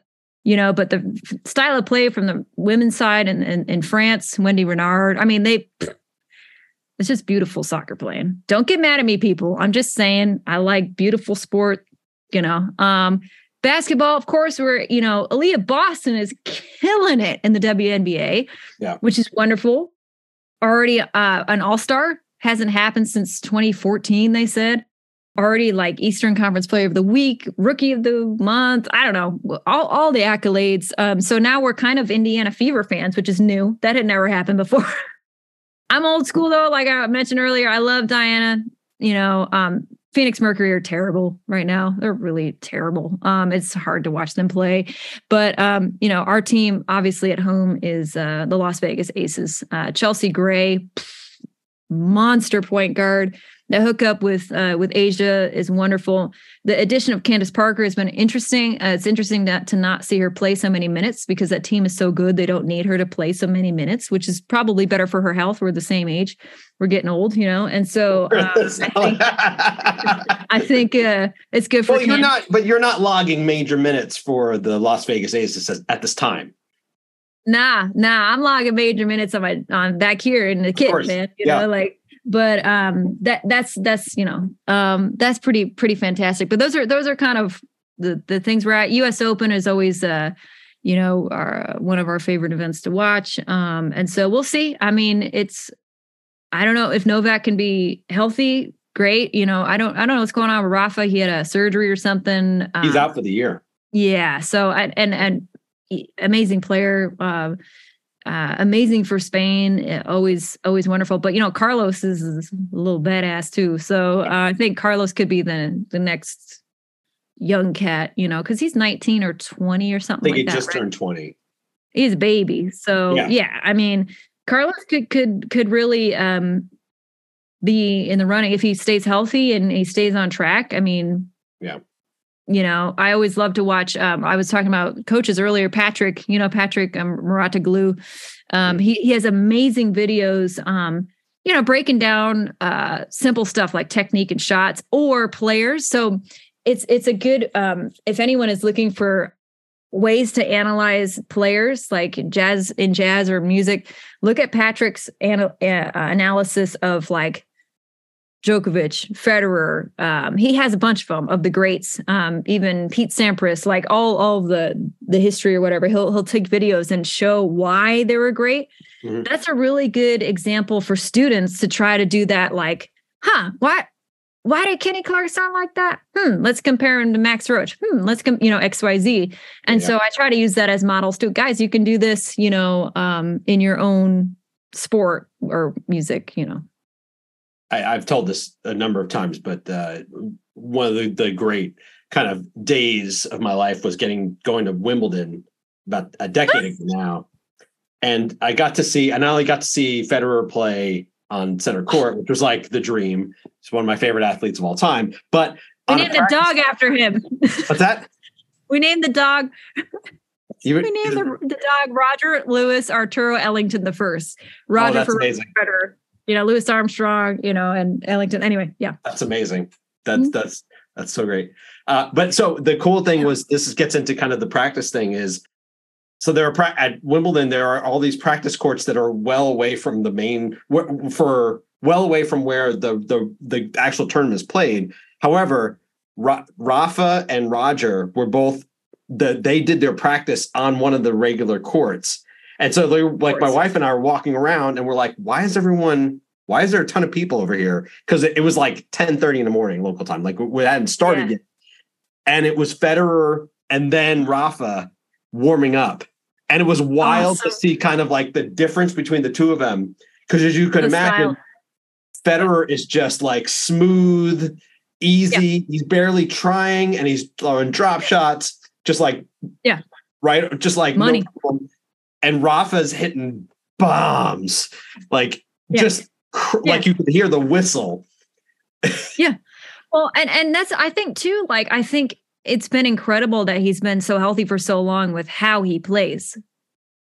You know, but the style of play from the women's side and in, in, in France, Wendy Renard, I mean, they, it's just beautiful soccer playing. Don't get mad at me, people. I'm just saying I like beautiful sport, you know. Um, basketball, of course, we're, you know, Aaliyah Boston is killing it in the W N B A, yeah. which is wonderful. Already uh, an all-star, hasn't happened since twenty fourteen, they said. Already like Eastern Conference Player of the Week, Rookie of the Month, I don't know, all all the accolades. Um, so now we're kind of Indiana Fever fans, which is new. That had never happened before. I'm old school, though. Like I mentioned earlier, I love Diana. You know, um, Phoenix Mercury are terrible right now. They're really terrible. Um, it's hard to watch them play. But, um, you know, our team, obviously, at home is uh, the Las Vegas Aces. Uh, Chelsea Gray, pff, monster point guard. The hookup with uh, with A'ja is wonderful. The addition of Candace Parker has been interesting. Uh, it's interesting that, to not see her play so many minutes because that team is so good. They don't need her to play so many minutes, which is probably better for her health. We're the same age. We're getting old, you know, and so um, I think, I think uh, it's good for. Well, Candace. You're not, but you're not logging major minutes for the Las Vegas Aces at this time. Nah, nah, I'm logging major minutes on my on back here in the kit, man. You yeah. know, like. But um, that that's that's you know um, that's pretty pretty fantastic. But those are those are kind of the the things we're at. U S Open is always uh, you know our, one of our favorite events to watch, um, and so we'll see. I mean, it's I don't know if Novak can be healthy. Great, you know I don't I don't know what's going on with Rafa. He had a surgery or something. Um, He's out for the year. Yeah. So I, and and amazing player. Uh, Uh, amazing for Spain, always, always wonderful. But you know, Carlos is, is a little badass too. So uh, I think Carlos could be the the next young cat. You know, because he's nineteen or twenty or something. I think like he that, just right? turned twenty. He's a baby. So yeah. yeah, I mean, Carlos could could could really um, be in the running if he stays healthy and he stays on track. I mean, yeah. You know, I always love to watch. Um, I was talking about coaches earlier. Patrick, you know, Patrick um, Muratoglu. Um, he he has amazing videos. Um, you know, breaking down uh, simple stuff like technique and shots or players. So it's it's a good. Um, if anyone is looking for ways to analyze players, like jazz in jazz or music, look at Patrick's anal- uh, analysis of like. Djokovic, Federer, um, he has a bunch of them of the greats, um, even Pete Sampras, like all all the the history or whatever. He'll he'll take videos and show why they were great. Mm-hmm. That's a really good example for students to try to do that. Like, huh, why why did Kenny Clarke sound like that? Hmm, let's compare him to Max Roach. Hmm, let's com- you know X Y Z. And yeah. so I try to use that as models too. Guys, you can do this, you know, um, in your own sport or music, you know. I, I've told this a number of times, but uh, one of the, the great kind of days of my life was getting going to Wimbledon about a decade ago now. And I got to see, I not only got to see Federer play on center court, which was like the dream. He's one of my favorite athletes of all time. But we named the dog after him. What's that? We named the dog. You, we named the, the dog Roger Lewis Arturo Ellington the First. Roger oh, for Roger Federer. you know, Louis Armstrong, you know, and Ellington. Anyway, yeah. That's amazing. That's, mm-hmm. that's, that's so great. Uh, but so the cool thing was, this gets into kind of the practice thing is, so there are at Wimbledon, there are all these practice courts that are well away from the main, for well away from where the, the, the actual tournament is played. However, Ra- Rafa and Roger were both, the, they did their practice on one of the regular courts. And so they like my wife and I are walking around and we're like, why is everyone, why is there a ton of people over here? Because it, it was like ten thirty in the morning local time. Like we hadn't started yeah. yet. And it was Federer and then Rafa warming up. And it was wild awesome. to see kind of like the difference between the two of them. Because as you could the imagine, style. Federer is just like smooth, easy. Yeah. He's barely trying and he's throwing drop shots. Just like, yeah, right. Just like money. No and Rafa's hitting bombs, like yeah. just cr- yeah. like you could hear the whistle. yeah. Well, and, and that's, I think too, like, I think it's been incredible that he's been so healthy for so long with how he plays.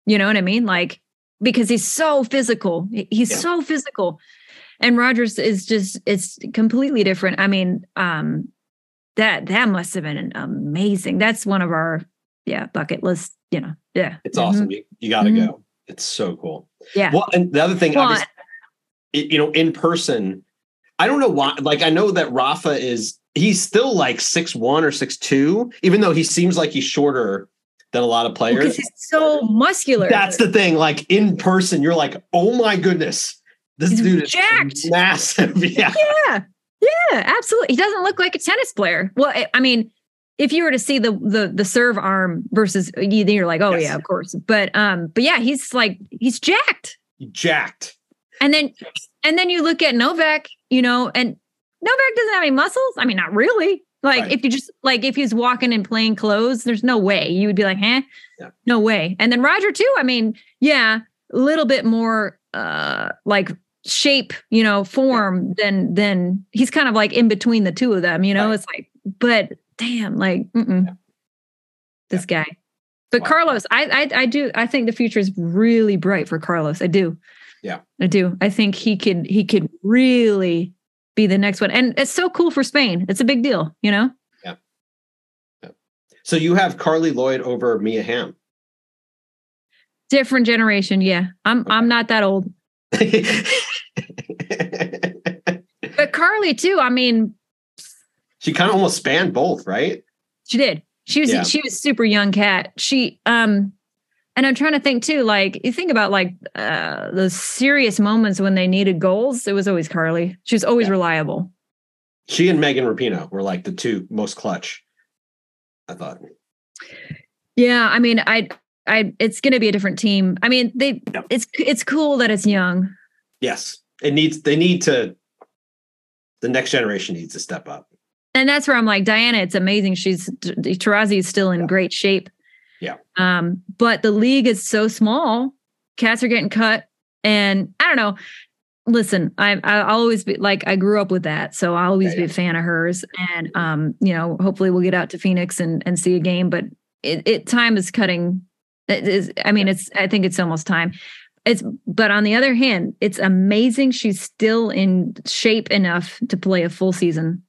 You know what I mean? Like, because he's so physical, he's yeah. so physical. And Rogers is just, it's completely different. I mean, um, That that must have been amazing. That's one of our yeah bucket list. You know yeah, it's mm-hmm. awesome. You, you got to mm-hmm. go. It's so cool. Yeah. Well, and the other thing, well, obviously, it, you know, in person, I don't know why. Like I know that Rafa is he's still like six one or six two, even though he seems like he's shorter than a lot of players. Because he's so muscular. That's the thing. Like in person, you're like, oh my goodness, this he's dude jacked. Is massive. yeah. Yeah. Yeah, absolutely. He doesn't look like a tennis player. Well, I mean, if you were to see the the, the serve arm versus, you're like, oh yes. yeah, of course. But um, but yeah, he's like he's jacked, jacked. And then and then you look at Novak, you know, and Novak doesn't have any muscles. I mean, not really. Like right. if you just like if he's walking in plain clothes, there's no way you would be like, eh, yeah. no way. And then Roger too. I mean, yeah, a little bit more uh, like. shape, you know, form, yeah. then then he's kind of like in between the two of them, you know, right. it's like, but damn, like, mm-mm, yeah. this yeah. guy. But wow. Carlos, I, I I do, I think the future is really bright for Carlos. I do. Yeah. I do. I think he could, he could really be the next one. And it's so cool for Spain. It's a big deal, you know? Yeah. yeah. So you have Carly Lloyd over Mia Hamm. Different generation. Yeah. I'm, okay. I'm not that old. But Carly too, I mean, she kind of almost spanned both, right? She did. She was yeah. she was super young cat. She um and I'm trying to think too, like you think about like uh the serious moments when they needed goals, it was always Carly. She was always yeah. reliable. She and Megan Rapinoe were like the two most clutch, I thought. Yeah, I mean, I I it's going to be a different team. I mean, they no. it's it's cool that it's young. Yes. It needs they need to the next generation needs to step up. And that's where I'm like, Diana, it's amazing. She's Taurasi is still in yeah. great shape. Yeah. Um, but the league is so small. Cats are getting cut and I don't know. Listen, I I'll always be like I grew up with that. So I'll always yeah, be yeah. a fan of hers and um, you know, hopefully we'll get out to Phoenix and and see a game, but it, it time is cutting It is, I mean, it's, I think it's almost time. It's, but on the other hand, it's amazing. She's still in shape enough to play a full season.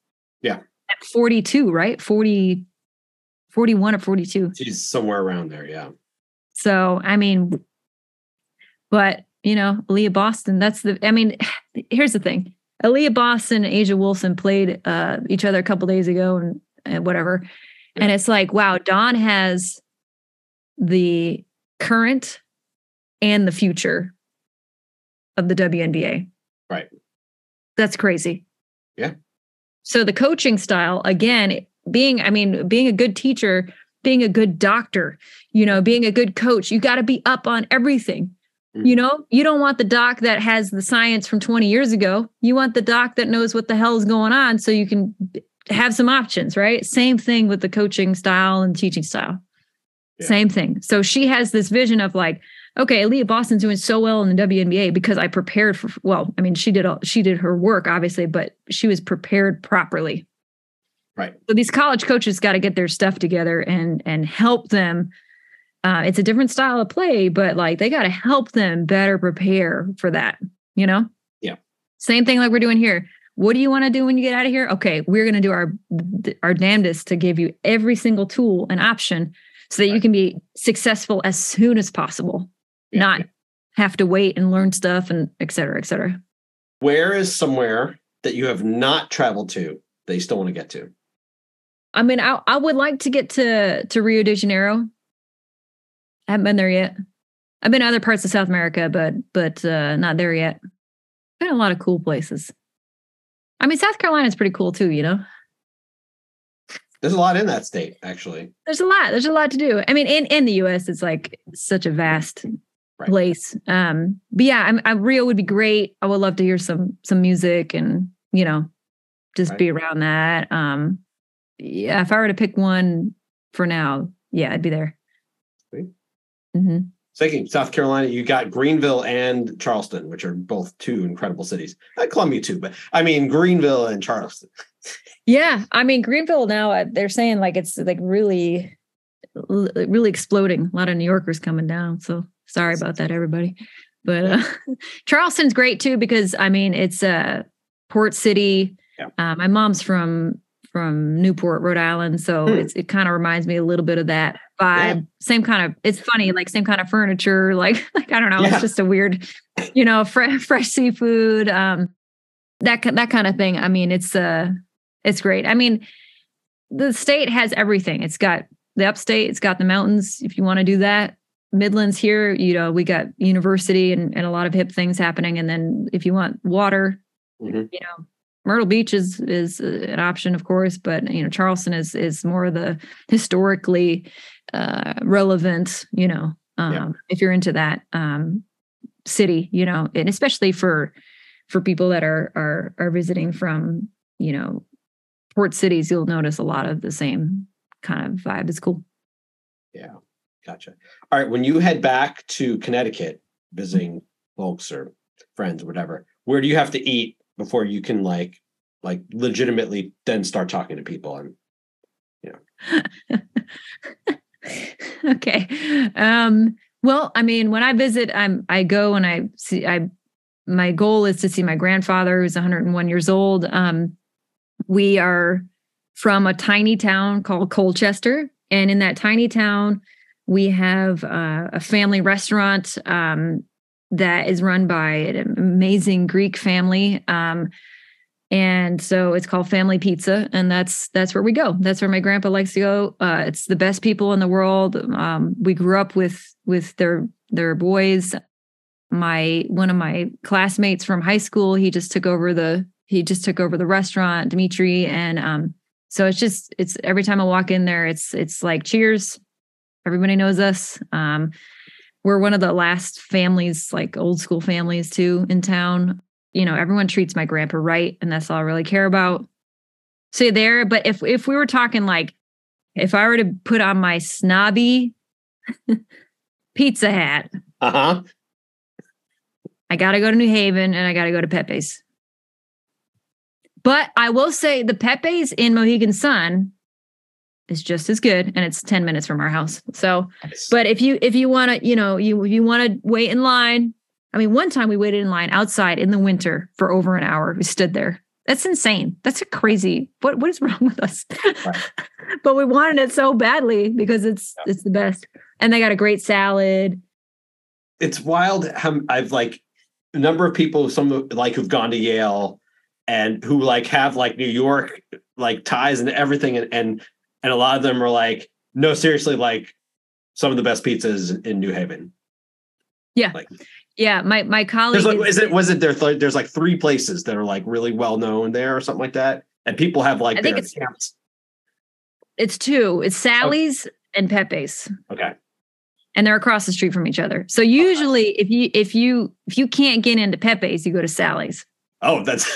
Yeah. At forty-two, right? forty, forty-one or forty-two. She's somewhere around there. Yeah. So, I mean, but you know, Aaliyah Boston, that's the, I mean, here's the thing. Aaliyah Boston and A'ja Wilson played uh, each other a couple days ago and, and whatever. Yeah. And it's like, wow, Dawn has the current and the future of the W N B A. Right. That's crazy. Yeah. So the coaching style, again, being, I mean, being a good teacher, being a good doctor, you know, being a good coach, you got to be up on everything. Mm-hmm. You know, you don't want the doc that has the science from twenty years ago. You want the doc that knows what the hell is going on so you can have some options, right? Same thing with the coaching style and teaching style. Yeah. Same thing. So she has this vision of like, okay, Aaliyah Boston's doing so well in the W N B A because I prepared for, well, I mean, she did all, she did her work, obviously, but she was prepared properly. Right. So these college coaches got to get their stuff together and and help them. Uh, it's a different style of play, but like they got to help them better prepare for that, you know? Yeah. Same thing like we're doing here. What do you want to do when you get out of here? Okay, we're going to do our our damnedest to give you every single tool and option so that you can be successful as soon as possible, yeah. not have to wait and learn stuff and et cetera, et cetera. Where is somewhere that you have not traveled to that you still want to get to? I mean, I, I would like to get to, to Rio de Janeiro. I haven't been there yet. I've been to other parts of South America, but but uh, not there yet. Been a lot of cool places. I mean, South Carolina is pretty cool too, you know? There's a lot in that state, actually. There's a lot. There's a lot to do. I mean, in, in the U S, it's like such a vast right. place. Um, but yeah, I'm, I, Rio would be great. I would love to hear some some music and, you know, just right. be around that. Um, yeah, if I were to pick one for now, yeah, I'd be there. Sweet. Mm-hmm. Thinking South Carolina, you got Greenville and Charleston, which are both two incredible cities. Not Columbia too, but I mean Greenville and Charleston. Yeah, I mean Greenville now they're saying like it's like really, really exploding. A lot of New Yorkers coming down. So sorry about that, everybody. But uh, Charleston's great too because I mean it's a uh, port city. Yeah. Uh, my mom's from from Newport, Rhode Island, so hmm. it's, it kind of reminds me a little bit of that. Vibe, yeah. Same kind of, it's funny, like same kind of furniture, like, like I don't know, yeah. it's just a weird, you know, fresh, fresh seafood, um, that, that kind of thing. I mean, it's, uh, it's great. I mean, the state has everything. It's got the upstate, it's got the mountains. If you want to do that, Midlands here, you know, we got university and, and a lot of hip things happening. And then if you want water, mm-hmm. you know, Myrtle Beach is, is an option, of course, but, you know, Charleston is, is more of the historically uh, relevant, you know, um, yeah. if you're into that um, city, you know, and especially for, for people that are, are, are visiting from, you know, port cities, you'll notice a lot of the same kind of vibe. It's cool. Yeah. Gotcha. All right. When you head back to Connecticut, visiting folks or friends or whatever, where do you have to eat before you can like, like legitimately then start talking to people and, you know. Okay. Um, well, I mean, when I visit, I'm, I go and I see, I, my goal is to see my grandfather who's one hundred one years old. Um, we are from a tiny town called Colchester. And in that tiny town, we have uh, a family restaurant, um, that is run by an amazing Greek family. Um, and so it's called Family Pizza. And that's, that's where we go. That's where my grandpa likes to go. Uh, it's the best people in the world. Um, we grew up with, with their, their boys. My, one of my classmates from high school, he just took over the, he just took over the restaurant, Dimitri. And, um, so it's just, it's every time I walk in there, it's, it's like, cheers. Everybody knows us. Um, We're one of the last families, like old school families too, in town. You know, everyone treats my grandpa right, and that's all I really care about. So there, but if if we were talking like, if I were to put on my snobby pizza hat, uh-huh. I gotta go to New Haven and I gotta go to Pepe's. But I will say the Pepe's in Mohegan Sun is just as good, and it's ten minutes from our house. So, nice. But if you if you want to, you know, you you want to wait in line. I mean, one time we waited in line outside in the winter for over an hour. We stood there. That's insane. That's a crazy. What what is wrong with us? Right. But we wanted it so badly because it's yeah. it's the best, and they got a great salad. It's wild how I've like a number of people, some like who've gone to Yale and who like have like New York like ties and everything, and. and And a lot of them are like, no, seriously, like some of the best pizzas in New Haven. Yeah. Like, yeah. My, my colleague. Like, is, is it, was it there? Th- there's like three places that are like really well known there or something like that. And people have like, I their think it's, camps. It's two. It's Sally's okay. and Pepe's. Okay. And they're across the street from each other. So usually okay. if you, if you, if you can't get into Pepe's, you go to Sally's. Oh, that's.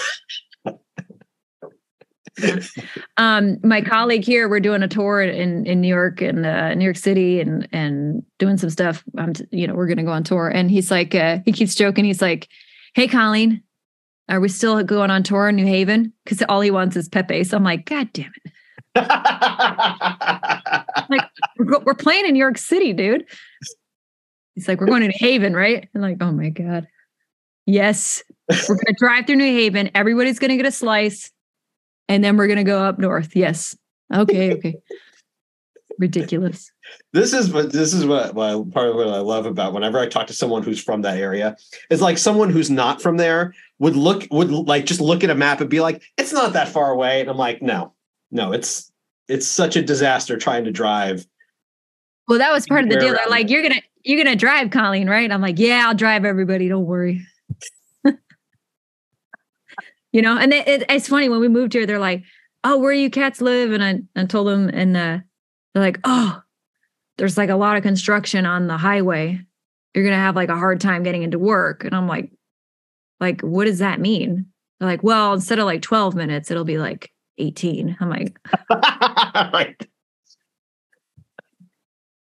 um, my colleague here, we're doing a tour in, in New York and uh, New York City and and doing some stuff. Um, t- you know, we're going to go on tour. And he's like, uh, he keeps joking. He's like, hey, Colleen, are we still going on tour in New Haven? Because all he wants is Pepe. So I'm like, God damn it. Like, we're, we're playing in New York City, dude. He's like, we're going to New Haven, right? I'm like, oh, my God. Yes. We're going to drive through New Haven. Everybody's going to get a slice. And then we're going to go up north. Yes. Okay. Okay. Ridiculous. This is what this is what, what part of what I love about whenever I talk to someone who's from that area is like someone who's not from there would look would like just look at a map and be like, it's not that far away. And I'm like, no, no, it's it's such a disaster trying to drive. Well, that was part of the deal. They're like, you're gonna you're gonna drive, Colleen, right? I'm like, yeah, I'll drive everybody. Don't worry. You know, and they, it, it's funny when we moved here. They're like, oh, where you cats live? And I I told them, and uh, they're like, oh, there's like a lot of construction on the highway. You're gonna have like a hard time getting into work. And I'm like, like, what does that mean? They're like, well, instead of like twelve minutes, it'll be like eighteen. I'm like, right.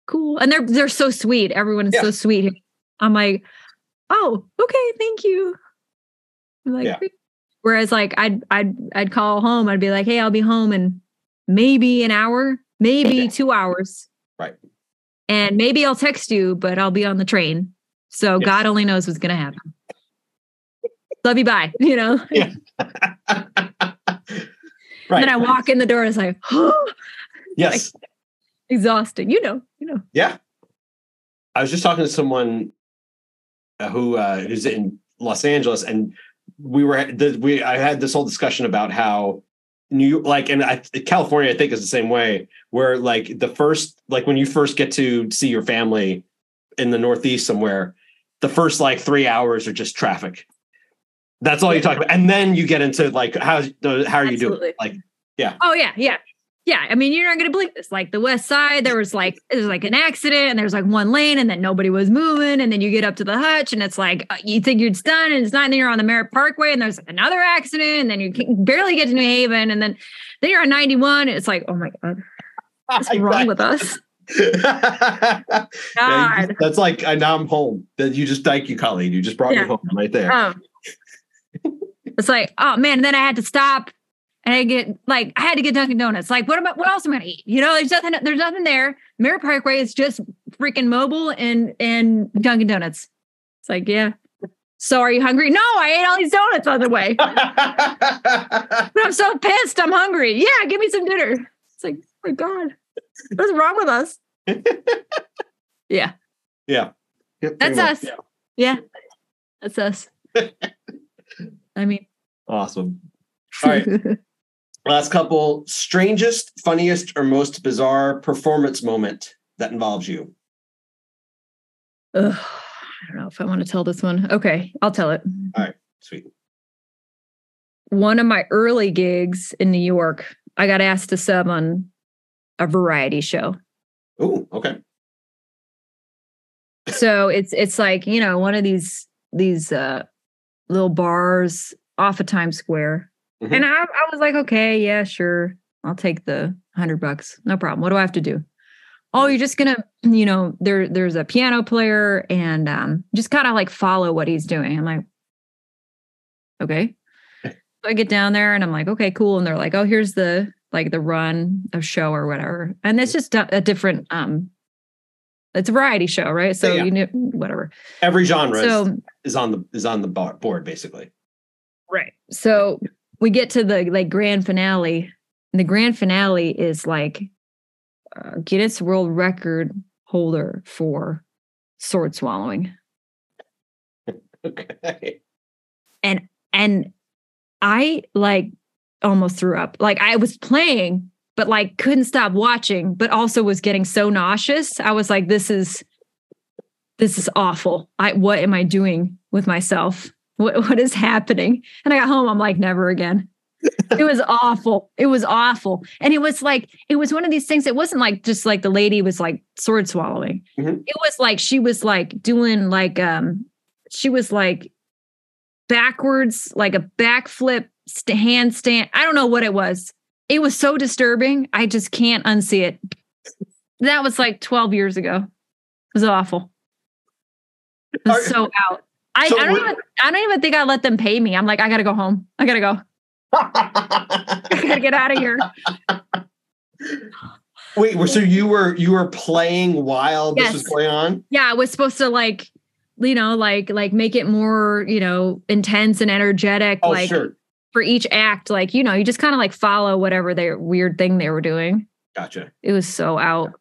Cool. And they're they're so sweet. Everyone is yeah. so sweet. I'm like, oh, okay, thank you. I'm like, yeah. Whereas like I'd I'd I'd call home, I'd be like, hey, I'll be home in maybe an hour, maybe yeah. two hours. Right. And maybe I'll text you, but I'll be on the train. So yes. God only knows what's gonna happen. Love you, bye. You know? Yeah. Right. And then I walk in the door and it's like, oh yes. Like, exhausting, you know, you know. Yeah. I was just talking to someone who uh, is in Los Angeles, and we were we I had this whole discussion about how New like and I, California, I think, is the same way, where like the first like when you first get to see your family in the Northeast somewhere, the first like three hours are just traffic. That's all yeah. you talk about, and then you get into like how how are you Absolutely. doing? Like, yeah. Oh yeah, yeah. Yeah, I mean, you're not going to believe this. Like the West Side, there was like there's like an accident, and there's like one lane, and then nobody was moving, and then you get up to the Hutch, and it's like uh, you think it's done, and it's not. And then you're on the Merritt Parkway, and there's another accident, and then you can barely get to New Haven, and then then you're on ninety-one, and it's like, oh my god, what's wrong with us? God. Yeah, just, that's like I, now I'm home. That you just dyke you, Colleen. You just brought yeah. me home right there. Um, it's like, oh man, and then I had to stop. And I get like, I had to get Dunkin' Donuts. Like, what about what else am I gonna eat? You know, there's nothing. There's nothing there. Merritt Parkway is just freaking mobile and and Dunkin' Donuts. It's like, yeah. So, are you hungry? No, I ate all these donuts on the way. But I'm so pissed. I'm hungry. Yeah, give me some dinner. It's like, oh my god, what's wrong with us? yeah. Yeah. Yep, That's us. Yeah. yeah. That's us. I mean. Awesome. All right. Last couple. Strangest, funniest, or most bizarre performance moment that involves you? Ugh, I don't know if I want to tell this one. Okay, I'll tell it. All right, sweet. One of my early gigs in New York, I got asked to sub on a variety show. Oh, okay. So it's it's like, you know, one of these these uh, little bars off of Times Square. Mm-hmm. And I, I was like, okay, yeah, sure. I'll take the hundred bucks. No problem. What do I have to do? Oh, you're just going to, you know, there, there's a piano player and um, just kind of like follow what he's doing. I'm like, okay. So I get down there and I'm like, okay, cool. And they're like, oh, here's the, like the run of show or whatever. And it's just a, a different, um, it's a variety show, right? So, yeah. you know, whatever. Every genre so, is, is on the, is on the board basically. Right. So we get to the like grand finale, and the grand finale is like uh, Guinness World Record holder for sword swallowing. Okay. And and I like almost threw up. Like I was playing, but like couldn't stop watching, but also was getting so nauseous. I was like, this is this is awful. I what am I doing with myself? What, what is happening? And I got home. I'm like, never again. It was awful. It was awful. And it was like, it was one of these things. It wasn't like just like the lady was like sword swallowing. Mm-hmm. It was like, she was like doing like, um, she was like backwards, like a backflip st- handstand. I don't know what it was. It was so disturbing. I just can't unsee it. That was like twelve years ago. It was awful. It was so out. I, so I don't even I don't even think I let them pay me. I'm like, I gotta go home. I gotta go. I gotta get out of here. Wait, so you were you were playing while yes. this was going on? Yeah, I was supposed to like you know, like, like make it more, you know, intense and energetic, oh, like sure. for each act, like, you know, you just kind of like follow whatever their weird thing they were doing. Gotcha. It was so out.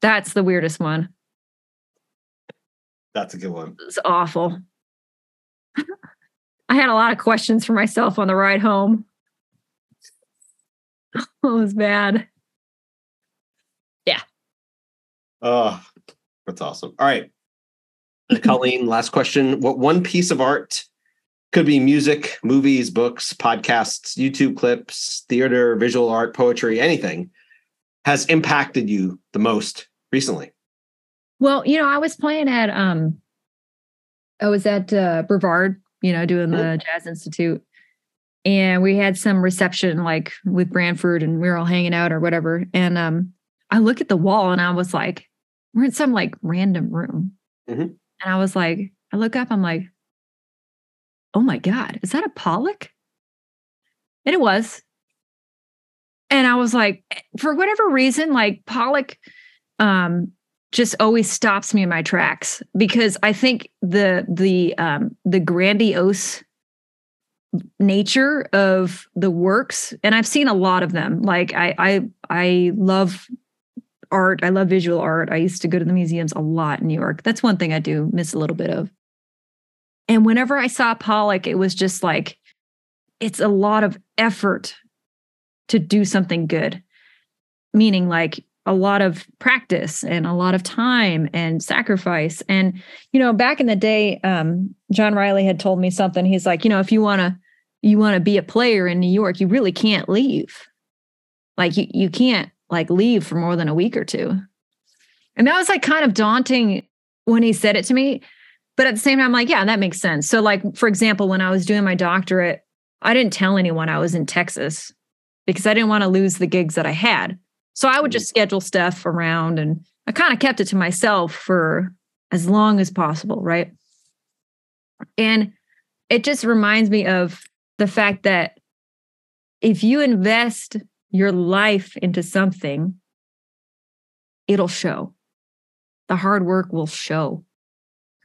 That's the weirdest one. That's a good one. It's awful. I had a lot of questions for myself on the ride home. It was bad. Yeah. Oh, that's awesome. All right. Colleen, last question. What one piece of art, could be music, movies, books, podcasts, YouTube clips, theater, visual art, poetry, anything, has impacted you the most recently? Well, you know, I was playing at, um, I was at uh, Brevard, you know, doing the Jazz Institute. And we had some reception, like with Branford, and we were all hanging out or whatever. And um, I look at the wall and I was like, we're in some like random room. Mm-hmm. And I was like, I look up, I'm like, oh my God, is that a Pollock? And it was. And I was like, for whatever reason, like Pollock um, just always stops me in my tracks, because I think the the um, the grandiose nature of the works, and I've seen a lot of them. Like I I I love art. I love visual art. I used to go to the museums a lot in New York. That's one thing I do miss a little bit of. And whenever I saw Pollock, it was just like, it's a lot of effort to do something good, meaning like a lot of practice and a lot of time and sacrifice. And, you know, back in the day, um, John Riley had told me something. He's like, you know, if you want to, you want to be a player in New York, you really can't leave. Like you, you can't like leave for more than a week or two. And that was like kind of daunting when he said it to me. But at the same time, I'm like, yeah, that makes sense. So like, for example, when I was doing my doctorate, I didn't tell anyone I was in Texas because I didn't want to lose the gigs that I had. So I would just schedule stuff around, and I kind of kept it to myself for as long as possible, right? And it just reminds me of the fact that if you invest your life into something, it'll show. The hard work will show.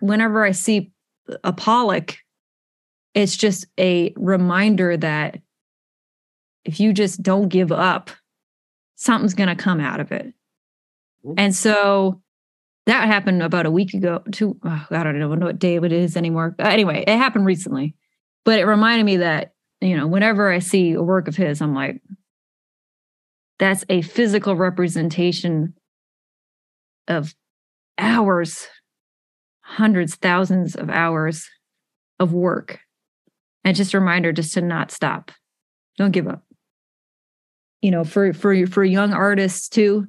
Whenever I see a Pollock, it's just a reminder that if you just don't give up, something's going to come out of it. And so that happened about a week ago. Two, oh, I don't know what day it is anymore. Uh, anyway, it happened recently. But it reminded me that, you know, whenever I see a work of his, I'm like, that's a physical representation of hours, hundreds, thousands of hours of work. And just a reminder just to not stop. Don't give up. You know, for for for young artists too,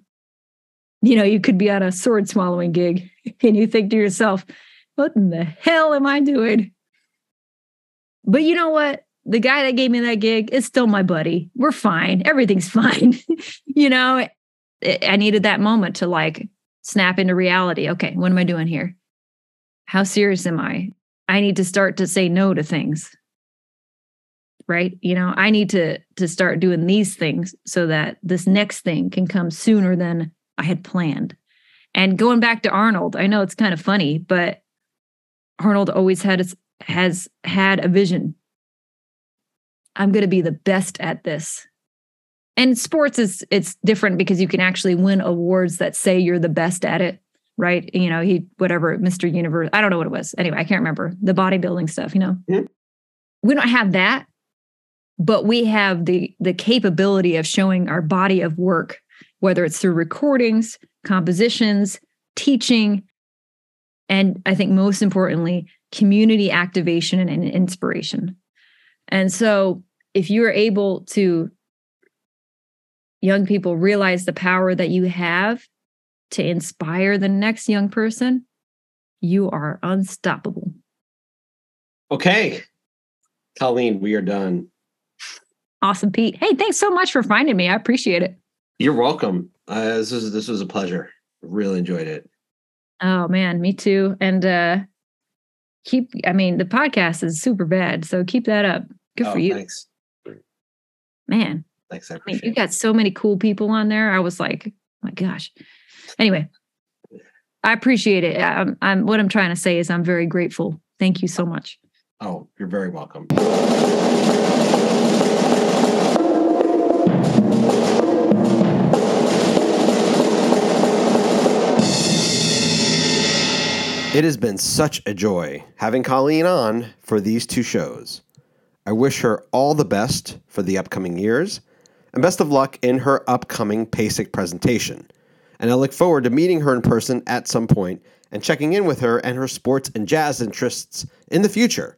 you know, you could be on a sword swallowing gig and you think to yourself, what in the hell am I doing? But you know what? The guy that gave me that gig is still my buddy. We're fine. Everything's fine. You know, it, I needed that moment to like snap into reality. Okay, what am I doing here? How serious am I? I need to start to say no to things, right? You know, I need to to start doing these things so that this next thing can come sooner than I had planned. And going back to Arnold, I know it's kind of funny, but Arnold always had has had a vision. I'm going to be the best at this. And sports is it's different because you can actually win awards that say you're the best at it. Right. You know, he, whatever, Mister Universe, I don't know what it was. Anyway, I can't remember the bodybuilding stuff, you know, mm-hmm. We don't have that, but we have the, the capability of showing our body of work, whether it's through recordings, compositions, teaching, and I think most importantly, community activation and, and inspiration. And so if you're able to, young people realize the power that you have to inspire the next young person, you are unstoppable. Okay. Colleen, we are done. Awesome, Pete. Hey, thanks so much for finding me. I appreciate it. You're welcome. Uh, this was, this was a pleasure. Really enjoyed it. Oh, man, me too. And uh, keep, I mean, the podcast is super bad, so keep that up. Good oh, for you. Thanks. Man. Thanks, I appreciate I mean, you got so many cool people on there. I was like, oh my gosh. Anyway, I appreciate it. I'm, I'm, what I'm trying to say is I'm very grateful. Thank you so much. Oh, you're very welcome. It has been such a joy having Colleen on for these two shows. I wish her all the best for the upcoming years and best of luck in her upcoming PASIC presentation. And I look forward to meeting her in person at some point and checking in with her and her sports and jazz interests in the future.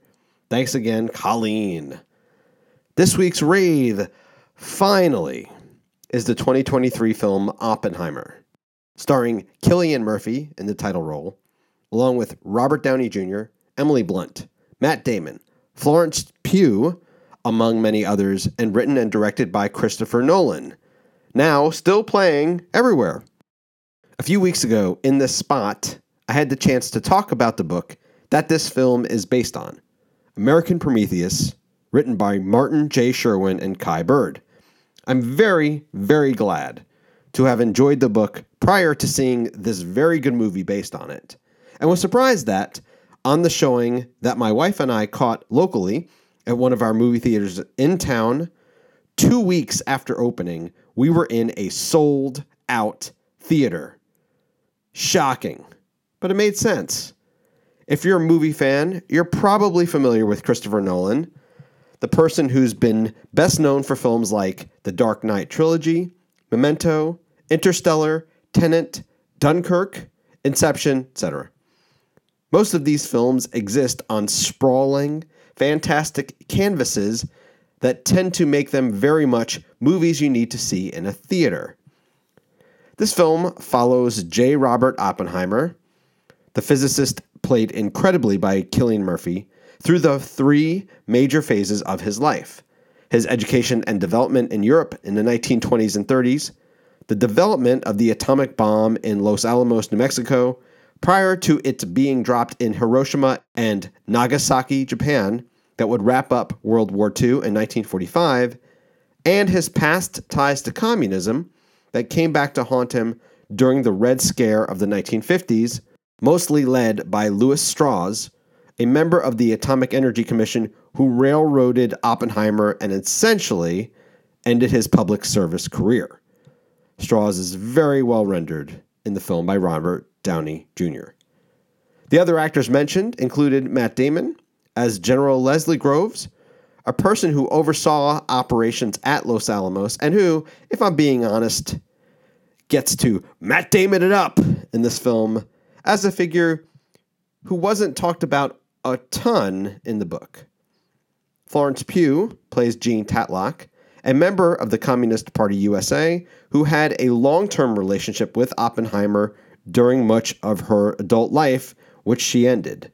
Thanks again, Colleen. This week's rave, finally, is the twenty twenty-three film Oppenheimer, starring Cillian Murphy in the title role, along with Robert Downey Junior, Emily Blunt, Matt Damon, Florence Pugh, among many others, and written and directed by Christopher Nolan, now still playing everywhere. A few weeks ago, in this spot, I had the chance to talk about the book that this film is based on, American Prometheus, written by Martin J. Sherwin and Kai Bird. I'm very, very glad to have enjoyed the book prior to seeing this very good movie based on it, and was surprised that, on the showing that my wife and I caught locally at one of our movie theaters in town, two weeks after opening, we were in a sold-out theater. Shocking, but it made sense. If you're a movie fan, you're probably familiar with Christopher Nolan, the person who's been best known for films like The Dark Knight Trilogy, Memento, Interstellar, Tenet, Dunkirk, Inception, et cetera. Most of these films exist on sprawling, fantastic canvases that tend to make them very much movies you need to see in a theater. This film follows J. Robert Oppenheimer, the physicist played incredibly by Cillian Murphy, through the three major phases of his life: his education and development in Europe in the nineteen twenties and thirties, the development of the atomic bomb in Los Alamos, New Mexico, prior to its being dropped in Hiroshima and Nagasaki, Japan, that would wrap up World War Two in nineteen forty-five, and his past ties to communism that came back to haunt him during the Red Scare of the nineteen fifties, mostly led by Louis Strauss, a member of the Atomic Energy Commission who railroaded Oppenheimer and essentially ended his public service career. Strauss is very well rendered in the film by Robert Downey Junior The other actors mentioned included Matt Damon as General Leslie Groves, a person who oversaw operations at Los Alamos and who, if I'm being honest, gets to Matt Damon it up in this film as a figure who wasn't talked about a ton in the book. Florence Pugh plays Jean Tatlock, a member of the Communist Party U S A who had a long-term relationship with Oppenheimer during much of her adult life, which she ended.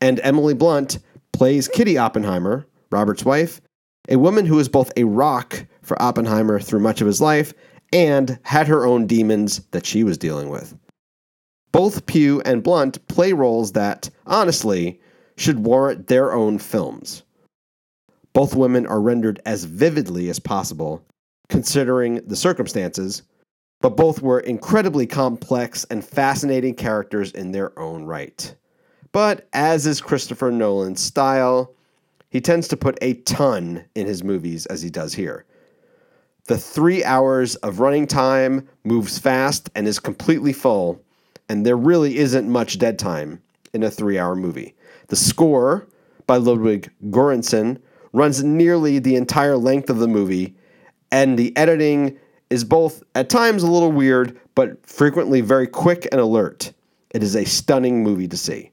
And Emily Blunt plays Kitty Oppenheimer, Robert's wife, a woman who was both a rock for Oppenheimer through much of his life and had her own demons that she was dealing with. Both Pugh and Blunt play roles that, honestly, should warrant their own films. Both women are rendered as vividly as possible, considering the circumstances, but both were incredibly complex and fascinating characters in their own right. But as is Christopher Nolan's style, he tends to put a ton in his movies, as he does here. The three hours of running time moves fast and is completely full, and there really isn't much dead time in a three-hour movie. The score, by Ludwig Göransson, runs nearly the entire length of the movie, and the editing is both, at times, a little weird, but frequently very quick and alert. It is a stunning movie to see.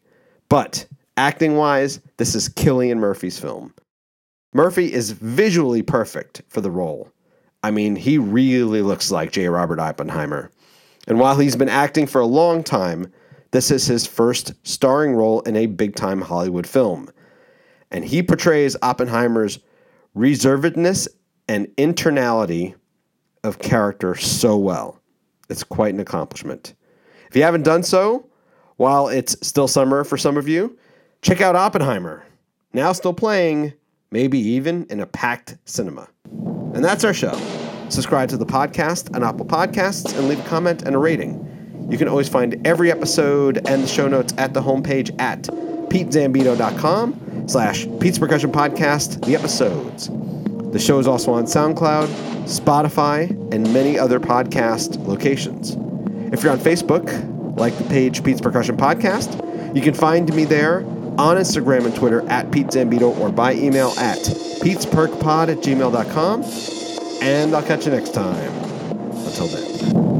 But acting-wise, this is Cillian Murphy's film. Murphy is visually perfect for the role. I mean, he really looks like J. Robert Oppenheimer. And while he's been acting for a long time, this is his first starring role in a big-time Hollywood film. And he portrays Oppenheimer's reservedness and internality of character so well. It's quite an accomplishment. If you haven't done so, while it's still summer for some of you, check out Oppenheimer, now still playing, maybe even in a packed cinema. And that's our show. Subscribe to the podcast on Apple Podcasts and leave a comment and a rating. You can always find every episode and the show notes at the homepage at petezambito.com slash Pete's Percussion Podcast, the episodes. The show is also on SoundCloud, Spotify, and many other podcast locations. If you're on Facebook, like the page Pete's Percussion Podcast. You can find me there on Instagram and Twitter at Pete Zambito or by email at petesperkpod at gmail dot com. And I'll catch you next time. Until then.